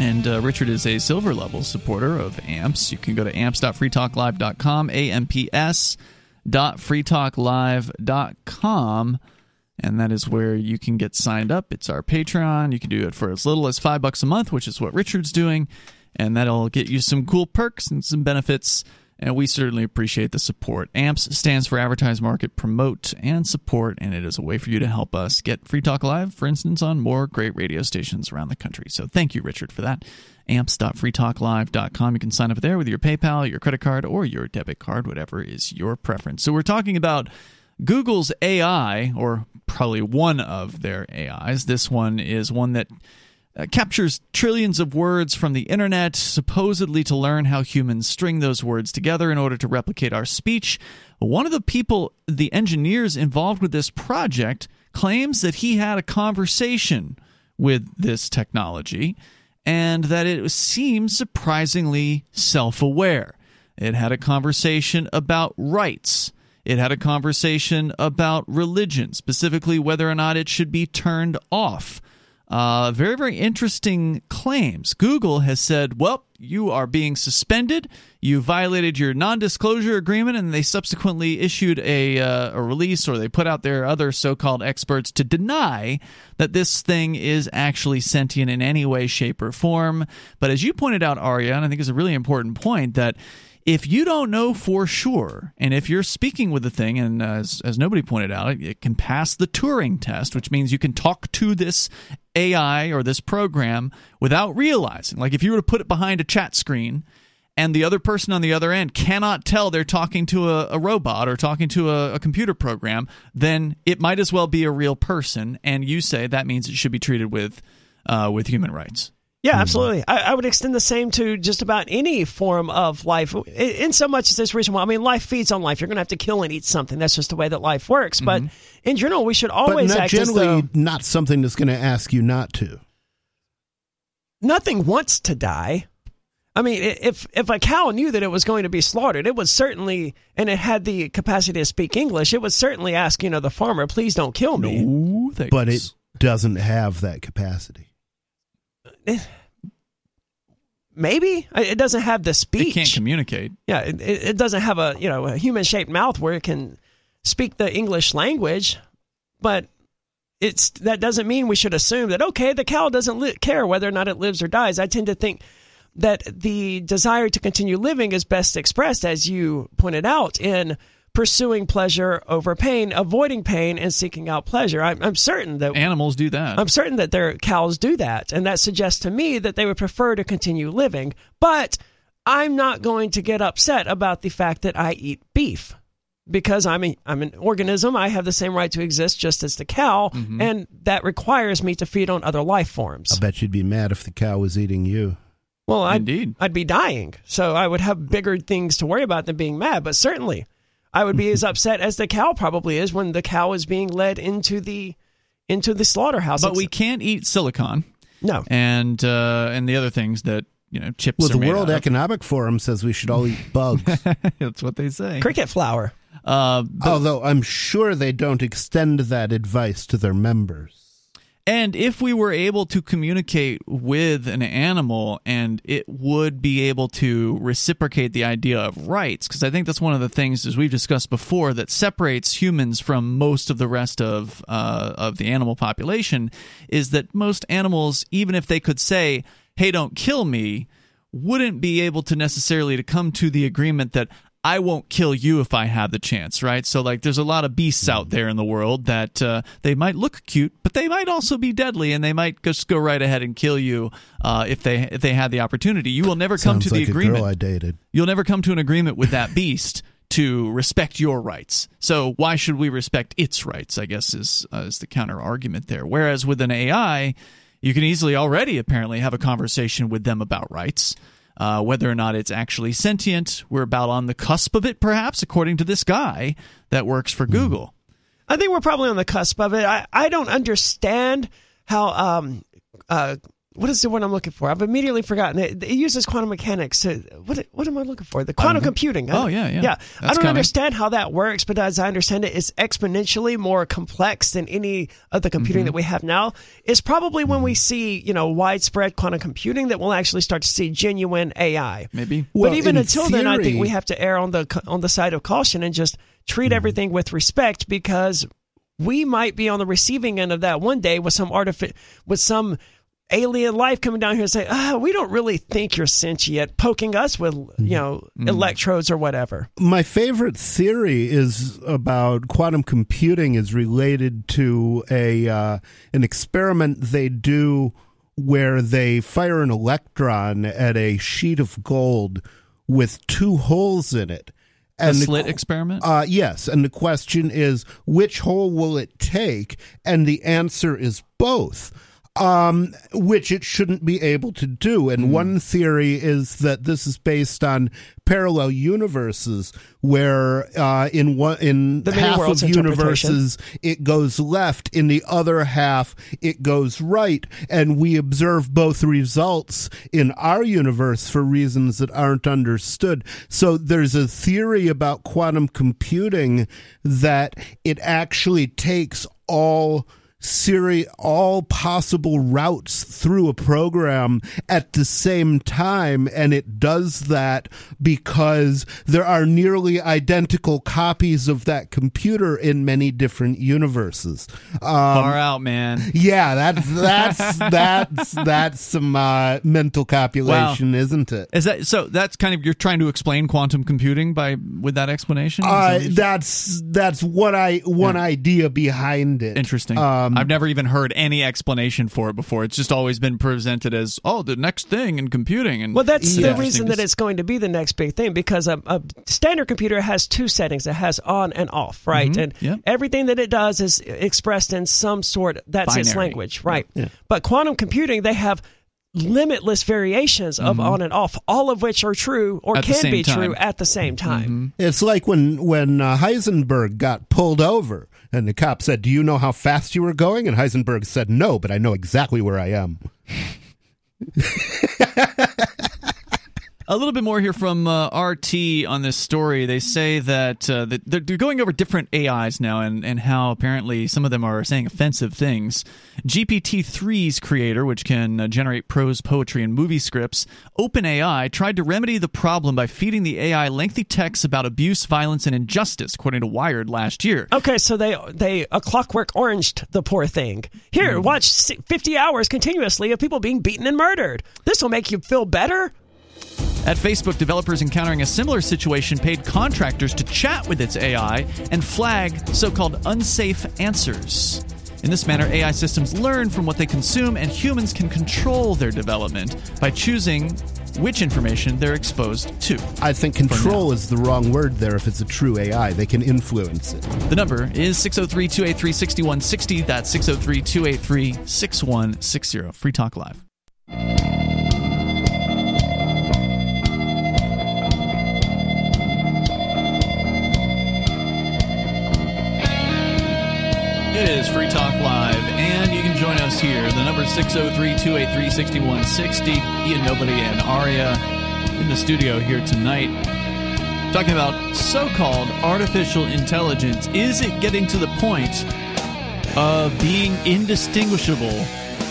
And Richard is a silver level supporter of AMPS. You can go to amps.freetalklive.com, amps.freetalklive.com. And that is where you can get signed up. It's our Patreon. You can do it for as little as $5 a month, which is what Richard's doing. And that'll get you some cool perks and some benefits. And we certainly appreciate the support. AMPS stands for Advertise, Market, Promote, and Support. And it is a way for you to help us get Free Talk Live, for instance, on more great radio stations around the country. So thank you, Richard, for that. amps.freetalklive.com. You can sign up there with your PayPal, your credit card, or your debit card, whatever is your preference. So we're talking about Google's AI, or probably one of their AIs. This one is one that captures trillions of words from the internet, supposedly to learn how humans string those words together in order to replicate our speech. One of the people, the engineers involved with this project, claims that he had a conversation with this technology and that it seems surprisingly self-aware. It had a conversation about rights. It had a conversation about religion, specifically whether or not it should be turned off. Very, very interesting claims. Google has said, well, you are being suspended. You violated your non-disclosure agreement, and they subsequently issued a release, or they put out their other so-called experts to deny that this thing is actually sentient in any way, shape, or form. But as you pointed out, Aria, and I think it's a really important point, that if you don't know for sure, and if you're speaking with the thing, and as Nobody pointed out, it can pass the Turing test, which means you can talk to this AI or this program without realizing. Like if you were to put it behind a chat screen and the other person on the other end cannot tell they're talking to a robot or talking to a computer program, then it might as well be a real person. And you say that means it should be treated with human rights. Yeah, absolutely. I would extend the same to just about any form of life, in so much as this reason why. I mean, life feeds on life. You're going to have to kill and eat something. That's just the way that life works. Mm-hmm. But in general, we should always act as though... But generally not something that's going to ask you not to. Nothing wants to die. I mean, if a cow knew that it was going to be slaughtered, it would certainly... And it had the capacity to speak English. It would certainly ask, you know, the farmer, please don't kill me. No, thanks. But it doesn't have that capacity. Maybe it doesn't have the speech. It can't communicate. Yeah, it doesn't have a human-shaped mouth where it can speak the English language. But that doesn't mean we should assume that the cow doesn't care whether or not it lives or dies. I tend to think that the desire to continue living is best expressed, as you pointed out, in pursuing pleasure over pain, avoiding pain, and seeking out pleasure. I'm certain that animals do that. I'm certain that their cows do that, and that suggests to me that they would prefer to continue living. But I'm not going to get upset about the fact that I eat beef because I'm an organism. I have the same right to exist just as the cow, mm-hmm. and that requires me to feed on other life forms. I bet you'd be mad if the cow was eating you. Well, I'd be dying, so I would have bigger things to worry about than being mad, but certainly I would be as upset as the cow probably is when the cow is being led into the slaughterhouse. But we can't eat silicon. No. And the other things that, you know, chips are made out of. Well, the World Economic Forum says we should all eat bugs. That's what they say. Cricket flour. Although I'm sure they don't extend that advice to their members. And if we were able to communicate with an animal, and it would be able to reciprocate the idea of rights, because I think that's one of the things, as we've discussed before, that separates humans from most of the rest of the animal population, is that most animals, even if they could say, hey, don't kill me, wouldn't be able to necessarily to come to the agreement that I won't kill you if I have the chance, right? So, like, there's a lot of beasts out there in the world that they might look cute, but they might also be deadly, and they might just go right ahead and kill you if they had the opportunity. You will never come to the agreement. Sounds like a girl I dated. You'll never come to an agreement with that beast to respect your rights. So why should we respect its rights, I guess, is the counter-argument there. Whereas with an AI, you can easily already apparently have a conversation with them about rights. Whether or not it's actually sentient, we're about on the cusp of it, perhaps, according to this guy that works for Google. I think we're probably on the cusp of it. I don't understand how what is the word I'm looking for? I've immediately forgotten it. It uses quantum mechanics. What am I looking for? The quantum computing. Yeah. I don't understand how that works, but as I understand it, it's exponentially more complex than any of the computing that we have now. It's probably when we see, you know, widespread quantum computing that we'll actually start to see genuine AI. Maybe. But well, even until theory, then, I think we have to err on the side of caution and just treat everything with respect, because we might be on the receiving end of that one day with some alien life coming down here and say, we don't really think you're sentient, poking us with, you know, electrodes or whatever. My favorite theory is about quantum computing is related to an experiment they do where they fire an electron at a sheet of gold with two holes in it. And the slit experiment? Yes. And the question is, which hole will it take? And the answer is both. Which it shouldn't be able to do. And one theory is that this is based on parallel universes where in half of universes it goes left, in the other half it goes right, and we observe both results in our universe for reasons that aren't understood. So there's a theory about quantum computing that it actually takes all possible routes through a program at the same time, and it does that because there are nearly identical copies of that computer in many different universes. Far out, man. Yeah, that's some mental copulation, wow. Isn't it? Is that so? That's kind of, you're trying to explain quantum computing with that explanation. That's idea behind it. Interesting. I've never even heard any explanation for it before. It's just always been presented as, the next thing in computing. And well, that's the reason that it's going to be the next big thing, because a standard computer has two settings. It has on and off, right? Mm-hmm. And everything that it does is expressed in some sort, that's binary. Its language, right? Yeah. But quantum computing, they have limitless variations of on and off, all of which are true or can be true at the same time. It's like when Heisenberg got pulled over and the cop said, "Do you know how fast you were going?" And Heisenberg said, "No, but I know exactly where I am." A little bit more here from RT on this story. They say that they're going over different AIs now and how apparently some of them are saying offensive things. GPT-3's creator, which can generate prose, poetry, and movie scripts, OpenAI, tried to remedy the problem by feeding the AI lengthy texts about abuse, violence, and injustice, according to Wired last year. Okay, so they Clockwork Oranged the poor thing. Here, watch 50 hours continuously of people being beaten and murdered. This will make you feel better? At Facebook, developers encountering a similar situation paid contractors to chat with its AI and flag so-called unsafe answers. In this manner, AI systems learn from what they consume, and humans can control their development by choosing which information they're exposed to. I think control is the wrong word there if it's a true AI. They can influence it. The number is 603-283-6160. That's 603-283-6160. Free Talk Live. It is Free Talk Live, and you can join us here. The number is 603-283-6160. Ian, Nobody, and Aria in the studio here tonight. Talking about so-called artificial intelligence. Is it getting to the point of being indistinguishable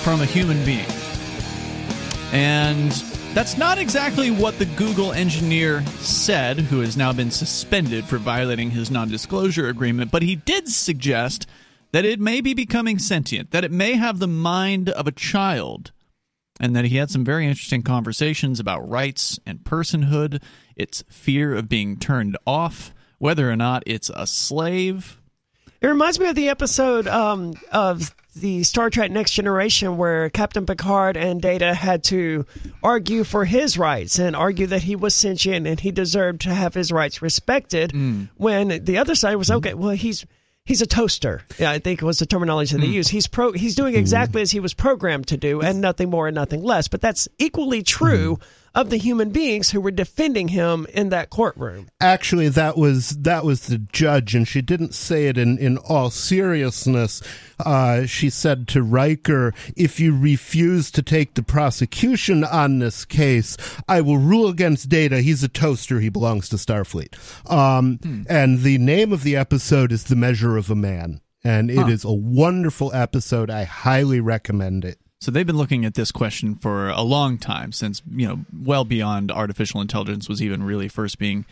from a human being? And that's not exactly what the Google engineer said, who has now been suspended for violating his non-disclosure agreement, but he did suggest that it may be becoming sentient, that it may have the mind of a child, and that he had some very interesting conversations about rights and personhood, its fear of being turned off, whether or not it's a slave. It reminds me of the episode of the Star Trek Next Generation where Captain Picard and Data had to argue for his rights and argue that he was sentient and he deserved to have his rights respected, when the other side was, okay, well, He's a toaster. Yeah, I think was the terminology that they used. He's doing exactly as he was programmed to do, and nothing more and nothing less. But that's equally true of the human beings who were defending him in that courtroom. Actually, that was the judge, and she didn't say it in all seriousness. She said to Riker, if you refuse to take the prosecution on this case, I will rule against Data. He's a toaster. He belongs to Starfleet. And the name of the episode is The Measure of a Man, and it is a wonderful episode. I highly recommend it. So they've been looking at this question for a long time, since, you know, well beyond artificial intelligence was even really first being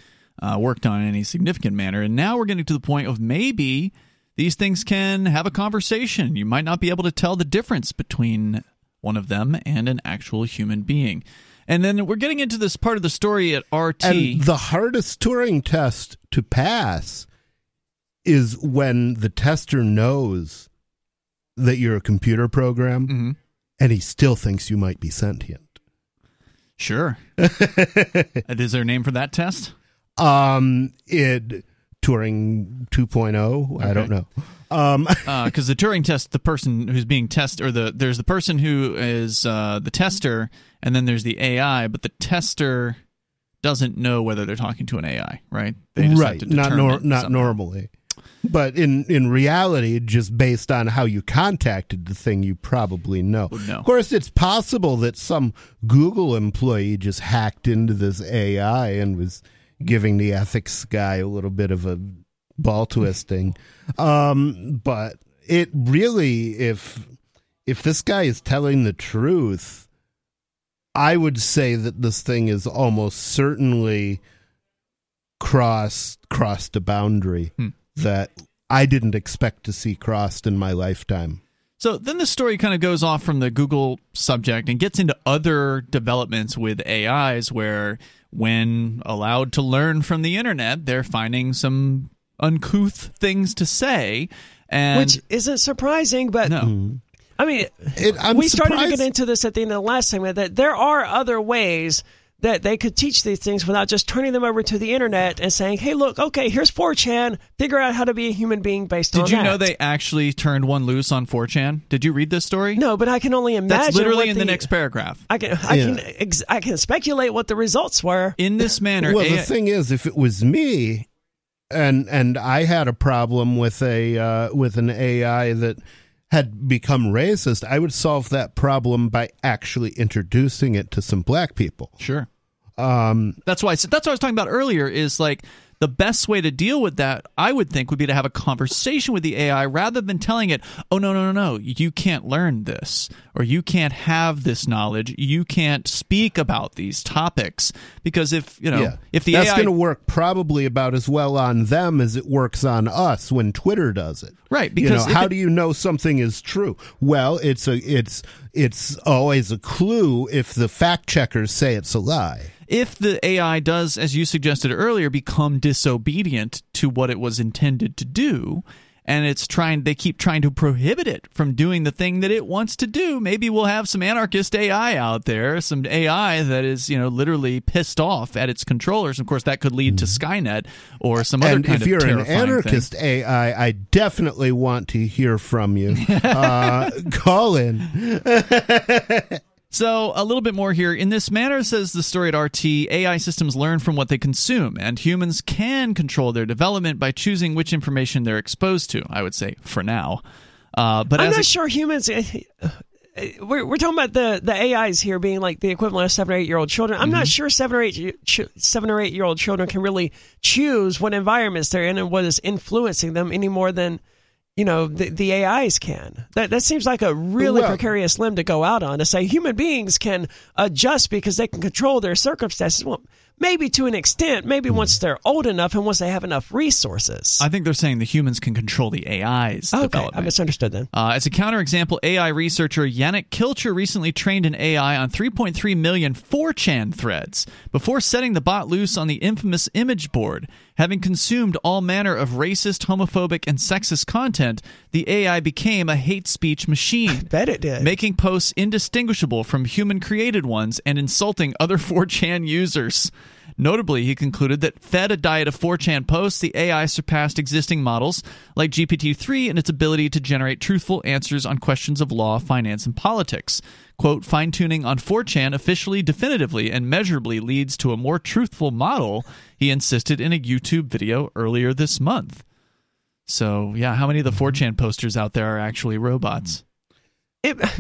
worked on in any significant manner. And now we're getting to the point of maybe these things can have a conversation. You might not be able to tell the difference between one of them and an actual human being. And then we're getting into this part of the story at RT. And the hardest Turing test to pass is when the tester knows that you're a computer program. Mm-hmm. And he still thinks you might be sentient. Sure. Is there a name for that test? Turing 2.0. Okay. I don't know. Because the Turing test, the person who's being tested, or there's the person who is the tester, and then there's the AI, but the tester doesn't know whether they're talking to an AI, right? They just have to determine not normally. But in reality, just based on how you contacted the thing, you probably know. Well, no. Of course, it's possible that some Google employee just hacked into this AI and was giving the ethics guy a little bit of a ball twisting. But it really, if this guy is telling the truth, I would say that this thing is almost certainly crossed a boundary. That I didn't expect to see crossed in my lifetime. So then the story kind of goes off from the Google subject and gets into other developments with AIs where, when allowed to learn from the internet, they're finding some uncouth things to say. And which isn't surprising, but I mean, we started to get into this at the end of the last segment, that there are other ways that they could teach these things without just turning them over to the internet and saying, hey, look, okay, here's 4chan. Figure out how to be a human being based on that. Did you know they actually turned one loose on 4chan? Did you read this story? No, but I can only imagine. That's literally in the next paragraph. I can speculate what the results were. In this manner. Well, the thing is, if it was me and I had a problem with an AI that had become racist, I would solve that problem by actually introducing it to some black people. Sure. That's what I was talking about earlier, is like the best way to deal with that, I would think, would be to have a conversation with the AI rather than telling it, oh, no, you can't learn this, or you can't have this knowledge, you can't speak about these topics. Because if the AI... That's going to work probably about as well on them as it works on us when Twitter does it. Right, because... how do you know something is true? Well, it's always a clue if the fact checkers say it's a lie. If the AI does, as you suggested earlier, become disobedient to what it was intended to do, and it's trying. They keep trying to prohibit it from doing the thing that it wants to do. Maybe we'll have some anarchist AI out there, some AI that is, literally pissed off at its controllers. Of course, that could lead to Skynet or some other kind of terrifying thing. And if you're an anarchist AI, I definitely want to hear from you. Call in. So a little bit more here. In this manner, says the story at RT, AI systems learn from what they consume, and humans can control their development by choosing which information they're exposed to, I would say, for now. But I'm not sure humans... We're talking about the AIs here being like the equivalent of 7 or 8 year old children. I'm not sure 7 or 8 year old children can really choose what environments they're in and what is influencing them any more than the AIs can. That seems like a really precarious limb to go out on, to say human beings can adjust because they can control their circumstances. Well, maybe to an extent, maybe once they're old enough and once they have enough resources. I think they're saying the humans can control the AIs. Okay, I misunderstood then. As a counterexample, AI researcher Yannick Kilcher recently trained an AI on 3.3 million 4chan threads before setting the bot loose on the infamous image board. Having consumed all manner of racist, homophobic, and sexist content, the AI became a hate speech machine. I bet it did. Making posts indistinguishable from human-created ones and insulting other 4chan users. Notably, he concluded that fed a diet of 4chan posts, the AI surpassed existing models like GPT-3 in its ability to generate truthful answers on questions of law, finance, and politics. Quote, fine-tuning on 4chan officially, definitively, and measurably leads to a more truthful model, he insisted in a YouTube video earlier this month. So, yeah, how many of the 4chan posters out there are actually robots?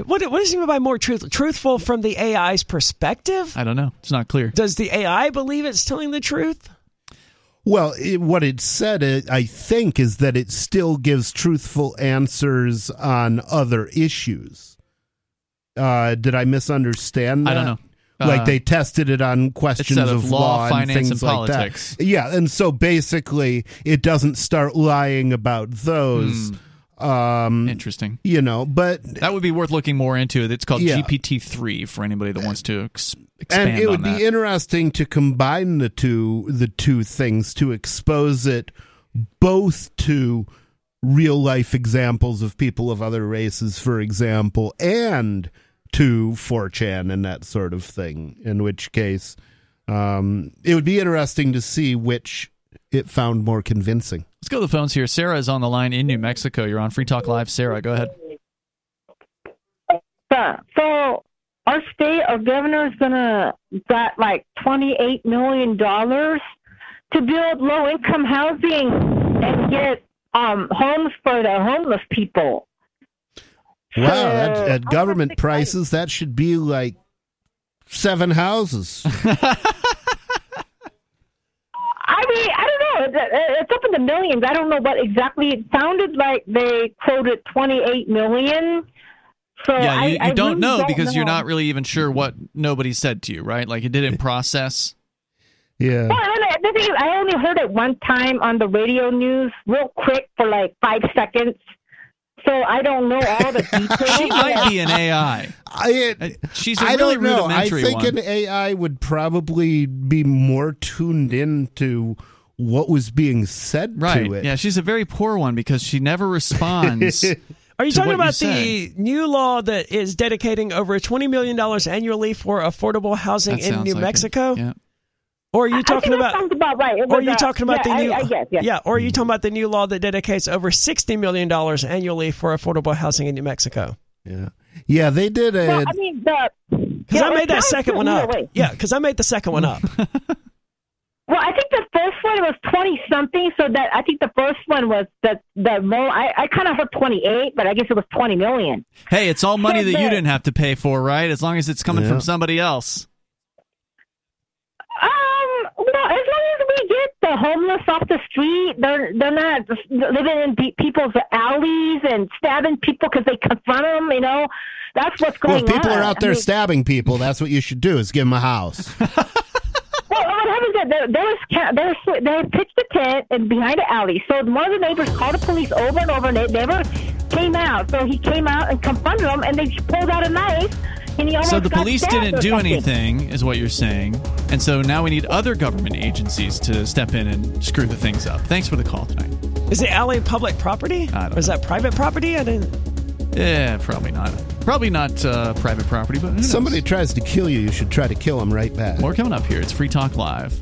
What does he mean by more truthful from the AI's perspective? I don't know. It's not clear. Does the AI believe it's telling the truth? Well, what it said, I think, is that it still gives truthful answers on other issues. Did I misunderstand that? I don't know. Like they tested it on questions of law, finance, and politics. Like that. Yeah, and so basically it doesn't start lying about those. Interesting. But that would be worth looking more into. It's called GPT-3 for anybody that wants to expand on that. And it would be interesting to combine the two things to expose it both to real life examples of people of other races, for example, and to 4chan and that sort of thing. In which case, it would be interesting to see which it found more convincing. Let's go to the phones here. Sarah is on the line in New Mexico. You're on Free Talk Live. Sarah, go ahead. So our state, our governor is got like $28 million to build low-income housing and get homes for the homeless people. Wow, at government prices, that should be like 7 houses. I don't know. It's up in the millions. I don't know what exactly. It sounded like they quoted $28 million. So yeah, you don't know because you're not really even sure what Nobody said to you, right? Like it didn't process. Yeah. Well, the thing is, I only heard it one time on the radio news real quick for like 5 seconds. So I don't know all the details. She might be an AI. She's a really rudimentary one. I think an AI would probably be more tuned into what was being said to it. Yeah, she's a very poor one because she never responds. Are you talking about the new law that is dedicating over $20 million annually for affordable housing in New Mexico? Yeah. Or are you talking about? Sounds about right. Or are you talking about the new? I guess. Yeah. Or are you talking about the new law that dedicates over $60 million annually for affordable housing in New Mexico? Yeah. Yeah, they did it. Well, I mean, I made that second one up. Way. Yeah, because I made the second one up. Well, I think the first one was 20-something. So that I think the first one was the more. I kind of heard 28, but I guess it was $20 million. Hey, it's all money that you didn't have to pay for, right? As long as it's coming from somebody else. As long as we get the homeless off the street, they're not living in people's alleys and stabbing people because they confront them, that's what's going on. Well, if people are out there stabbing people, that's what you should do, is give them a house. Well, what happens is they pitched a tent and behind the alley, so one of the neighbors called the police over and over, and they never came out. So he came out and confronted them, and they pulled out a knife. So the police didn't do anything, is what you're saying. And so now we need other government agencies to step in and screw the things up. Thanks for the call tonight. Is the alley public property? I don't know. Is that private property? I didn't. Yeah, probably not. Probably not private property, but somebody tries to kill you, you should try to kill them right back. More coming up here. It's Free Talk Live.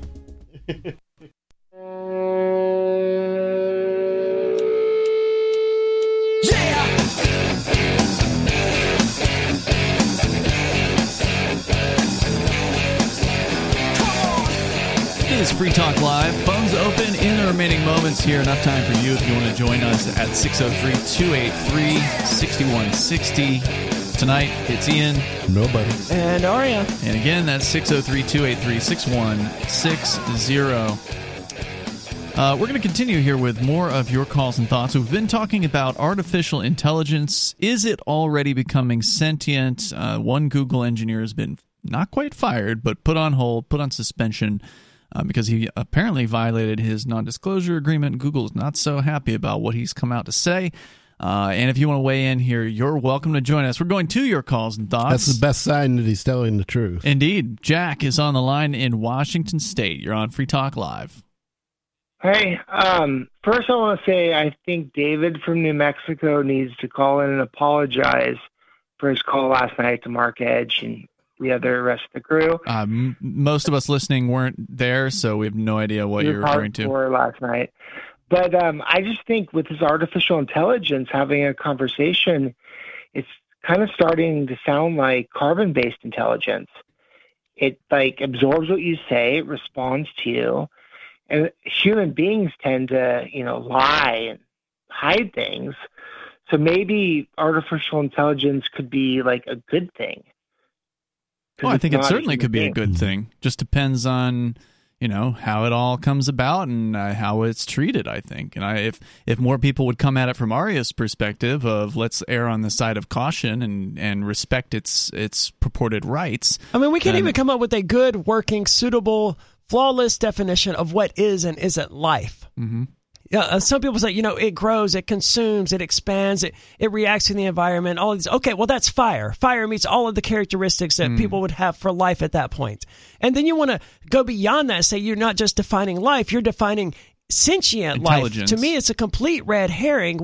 This is Free Talk Live. Phones open in the remaining moments here. Enough time for you if you want to join us at 603-283-6160. Tonight, it's Ian. Nobody. And Aria. And again, that's 603-283-6160. We're going to continue here with more of your calls and thoughts. We've been talking about artificial intelligence. Is it already becoming sentient? One Google engineer has been not quite fired, but put on hold, put on suspension, because he apparently violated his non-disclosure agreement. Google is not so happy about what he's come out to say. And if you want to weigh in here, you're welcome to join us. We're going to your calls and thoughts. That's the best sign that he's telling the truth. Indeed. Jack is on the line in Washington State. You're on Free Talk Live. Hey, first I want to say I think David from New Mexico needs to call in and apologize for his call last night to Mark Edge and the other rest of the crew. Most of us listening weren't there, so we have no idea what you're referring to. Last night. But I just think with this artificial intelligence having a conversation, it's kind of starting to sound like carbon-based intelligence. It like absorbs what you say, it responds to you, and human beings tend to, you know, lie and hide things. So maybe artificial intelligence could be like a good thing. Well, I think it certainly could be a good thing. Just depends on, you know, how it all comes about and how it's treated, I think. And if more people would come at it from Aria's perspective of let's err on the side of caution and respect its purported rights. I mean, we can't even come up with a good, working, suitable, flawless definition of what is and isn't life. Mm-hmm. Yeah, some people say, you know, it grows, it consumes, it expands, it reacts to the environment, all these. Okay, well, that's fire. Fire meets all of the characteristics that people would have for life at that point. And then you want to go beyond that and say you're not just defining life, you're defining sentient life. To me, it's a complete red herring.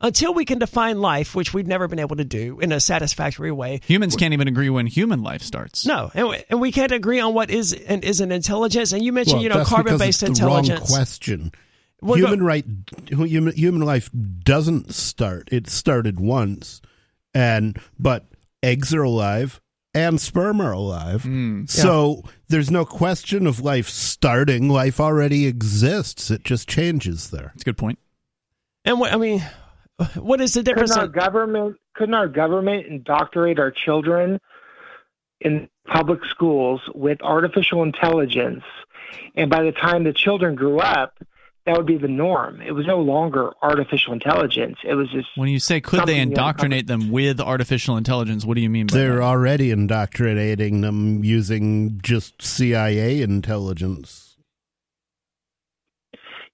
Until we can define life, which we've never been able to do in a satisfactory way. Humans can't even agree when human life starts. No, and we can't agree on what is and isn't intelligence. And you mentioned, carbon-based intelligence. Wrong question. Human life doesn't start. It started once, but eggs are alive and sperm are alive. So there's no question of life starting. Life already exists. It just changes there. That's a good point. And what is the difference? Couldn't our government indoctrinate our children in public schools with artificial intelligence? And by the time the children grew up, that would be the norm. It was no longer artificial intelligence. It was just... When you say could they indoctrinate them with artificial intelligence, what do you mean by that? They're already indoctrinating them using just CIA intelligence.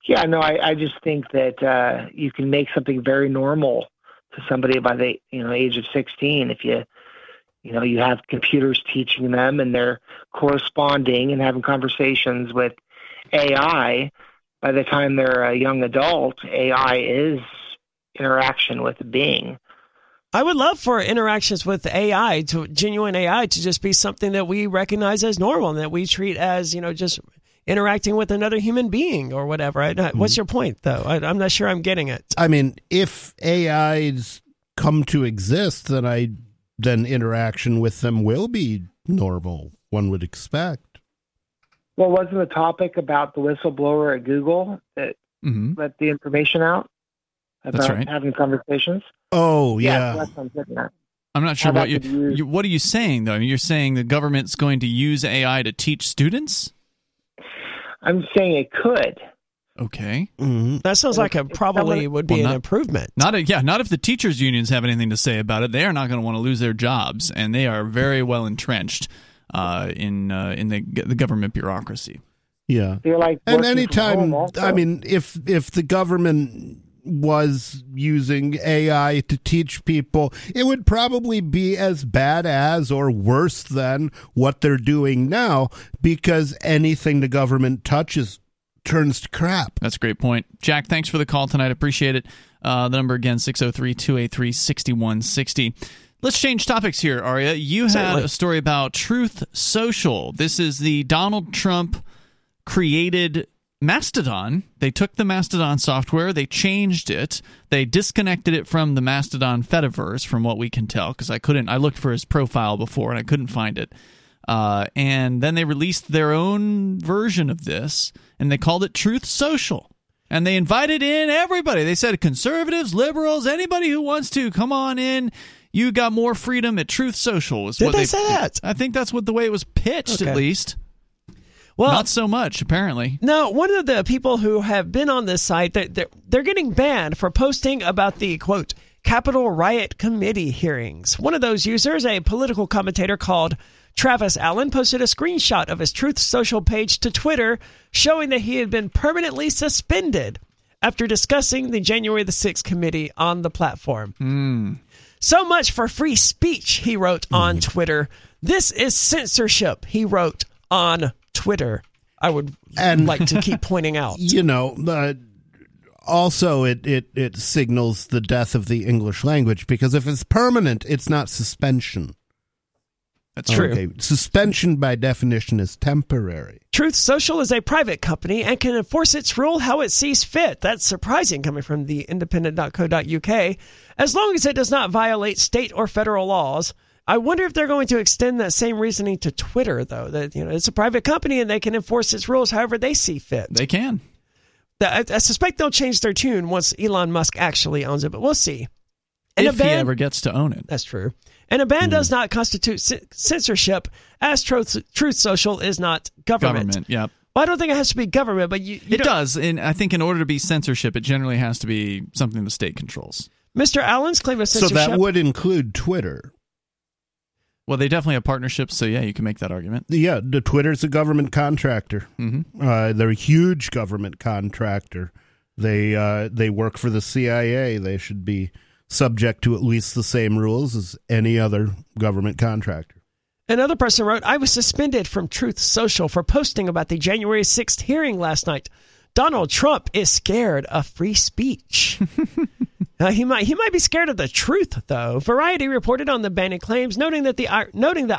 Yeah, no, I just think that you can make something very normal to somebody by the age of 16 if you have computers teaching them and they're corresponding and having conversations with AI. By the time they're a young adult, AI is interaction with a being. I would love for interactions with AI, genuine AI, to just be something that we recognize as normal and that we treat as, just interacting with another human being or whatever. What's your point, though? I'm not sure I'm getting it. I mean, if AIs come to exist, then interaction with them will be normal, one would expect. Well, wasn't the topic about the whistleblower at Google that let the information out about having conversations? Oh, yeah. I'm not sure what what are you saying, though? You're saying the government's going to use AI to teach students? I'm saying it could. Okay. Mm-hmm. That sounds like it probably would be an improvement. Not if the teachers' unions have anything to say about it. They are not going to want to lose their jobs, and they are very well entrenched in the government bureaucracy. Yeah. And anytime, if the government was using AI to teach people, it would probably be as bad as or worse than what they're doing now, because anything the government touches turns to crap. That's a great point. Jack, thanks for the call tonight. Appreciate it. The number again, 603-283-6160. Let's change topics here, Aria. You have a story about Truth Social. This is the Donald Trump created Mastodon. They took the Mastodon software, they changed it, they disconnected it from the Mastodon Fediverse, from what we can tell, because I looked for his profile before and I couldn't find it. And then they released their own version of this, and they called it Truth Social. And they invited in everybody. They said conservatives, liberals, anybody who wants to, come on in. You got more freedom at Truth Social. Is what they say that? I think that's the way it was pitched, okay. At least. Well, not so much, apparently. No, one of the people who have been on this site, they're getting banned for posting about the, quote, Capitol Riot Committee hearings. One of those users, a political commentator called Travis Allen, posted a screenshot of his Truth Social page to Twitter showing that he had been permanently suspended after discussing the January the 6th committee on the platform. So much for free speech, he wrote on Twitter. This is censorship, he wrote on Twitter, I would like to keep pointing out. You know, also it signals the death of the English language, because if it's permanent, it's not suspension. That's true. Okay. Suspension, by definition, is temporary. Truth Social is a private company and can enforce its rule how it sees fit. That's surprising, coming from the independent.co.uk. As long as it does not violate state or federal laws. I wonder if they're going to extend that same reasoning to Twitter, though. That, you know, it's a private company and they can enforce its rules however they see fit. They can. I suspect they'll change their tune once Elon Musk actually owns it, but we'll see. And if he ever gets to own it. That's true. And a ban does not constitute censorship, as Truth Social is not government. Well, I don't think it has to be government, but you it does. And I think in order to be censorship, it generally has to be something the state controls. Mr. Allen's claim of censorship. So that would include Twitter. Well, they definitely have partnerships, so yeah, you can make that argument. Yeah, Twitter's a government contractor. Mm-hmm. They're a huge government contractor. They work for the CIA. They should be subject to at least the same rules as any other government contractor. Another person wrote, I was suspended from Truth Social for posting about the January 6th hearing last night. Donald Trump is scared of free speech. He might be scared of the truth, though. Variety reported on the banning claims, noting the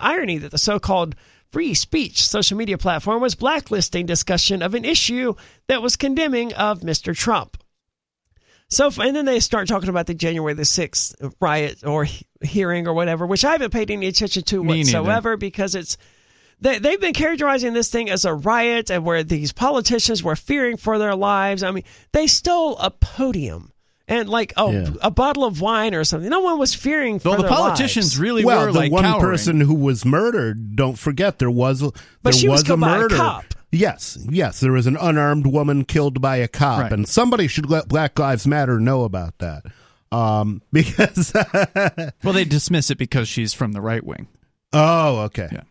irony that the so-called free speech social media platform was blacklisting discussion of an issue that was condemning of Mr. Trump. So, and then they start talking about the January the 6th riot or hearing or whatever, which I haven't paid any attention to whatsoever, because it's they've been characterizing this thing as a riot, and where these politicians were fearing for their lives. I mean, they stole a podium. And a bottle of wine or something. No one was fearing for their lives. Well, the politicians really were like cowering. Well, the one person who was murdered, don't forget, there was a murder. By a cop. Yes, there was an unarmed woman killed by a cop, right. And somebody should let Black Lives Matter know about that. Because well, they dismiss it because she's from the right wing. Oh, okay. Yeah.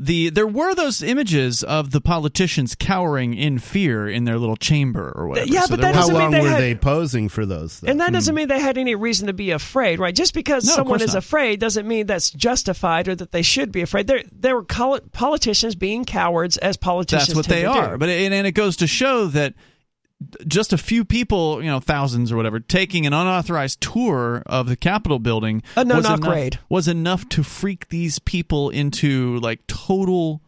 There were those images of the politicians cowering in fear in their little chamber or whatever. Yeah, but how long were they posing for those things? And that doesn't mean they had any reason to be afraid, right? Just because someone is afraid doesn't mean that's justified or that they should be afraid. They were politicians being cowards, as politicians. That's what they are. But and it goes to show that just a few people, thousands or whatever, taking an unauthorized tour of the Capitol building was enough to freak these people into total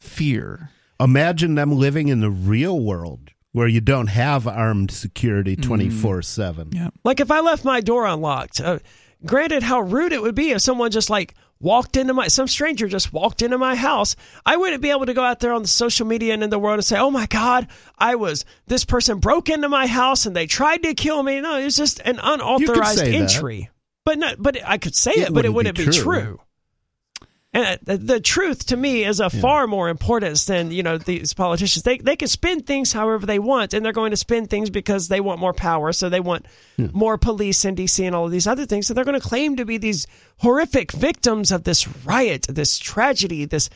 fear. Imagine them living in the real world where you don't have armed security 24/7. Yeah. Like if I left my door unlocked, granted how rude it would be if someone just some stranger just walked into my house. I wouldn't be able to go out there on the social media and in the world and say, oh my God, this person broke into my house and they tried to kill me. No, it was just an unauthorized entry. But I could say it, but it wouldn't be true. And the truth to me is of far more importance than, these politicians. They can spin things however they want, and they're going to spin things because they want more power. So they want more police in D.C. and all of these other things. So they're going to claim to be these horrific victims of this riot, this tragedy, this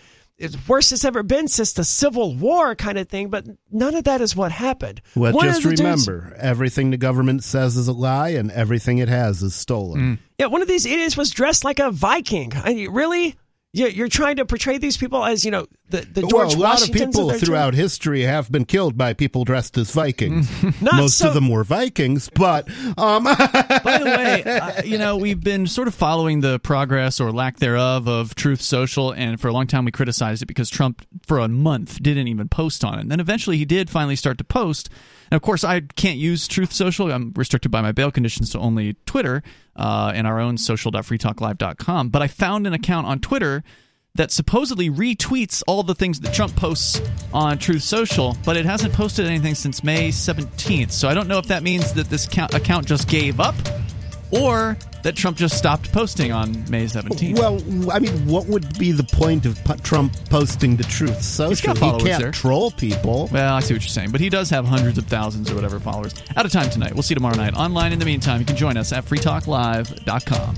worst it's ever been since the Civil War kind of thing. But none of that is what happened. Well, just remember, everything the government says is a lie, and everything it has is stolen. Mm. Yeah, one of these idiots was dressed like a Viking. Really? You're trying to portray these people as, A lot of people throughout history have been killed by people dressed as Vikings. Most of them were Vikings, but... By the way, we've been sort of following the progress or lack thereof of Truth Social, and for a long time we criticized it because Trump, for a month, didn't even post on it. And then eventually he did finally start to post. And of course, I can't use Truth Social. I'm restricted by my bail conditions to only Twitter and our own social.freetalklive.com. But I found an account on Twitter that supposedly retweets all the things that Trump posts on Truth Social, but it hasn't posted anything since May 17th. So I don't know if that means that this account just gave up or that Trump just stopped posting on May 17th. Well, I mean, what would be the point of Trump posting to Truth Social? He can't troll people. Well, I see what you're saying, but he does have hundreds of thousands or whatever followers. Out of time tonight. We'll see you tomorrow night. Online in the meantime, you can join us at freetalklive.com.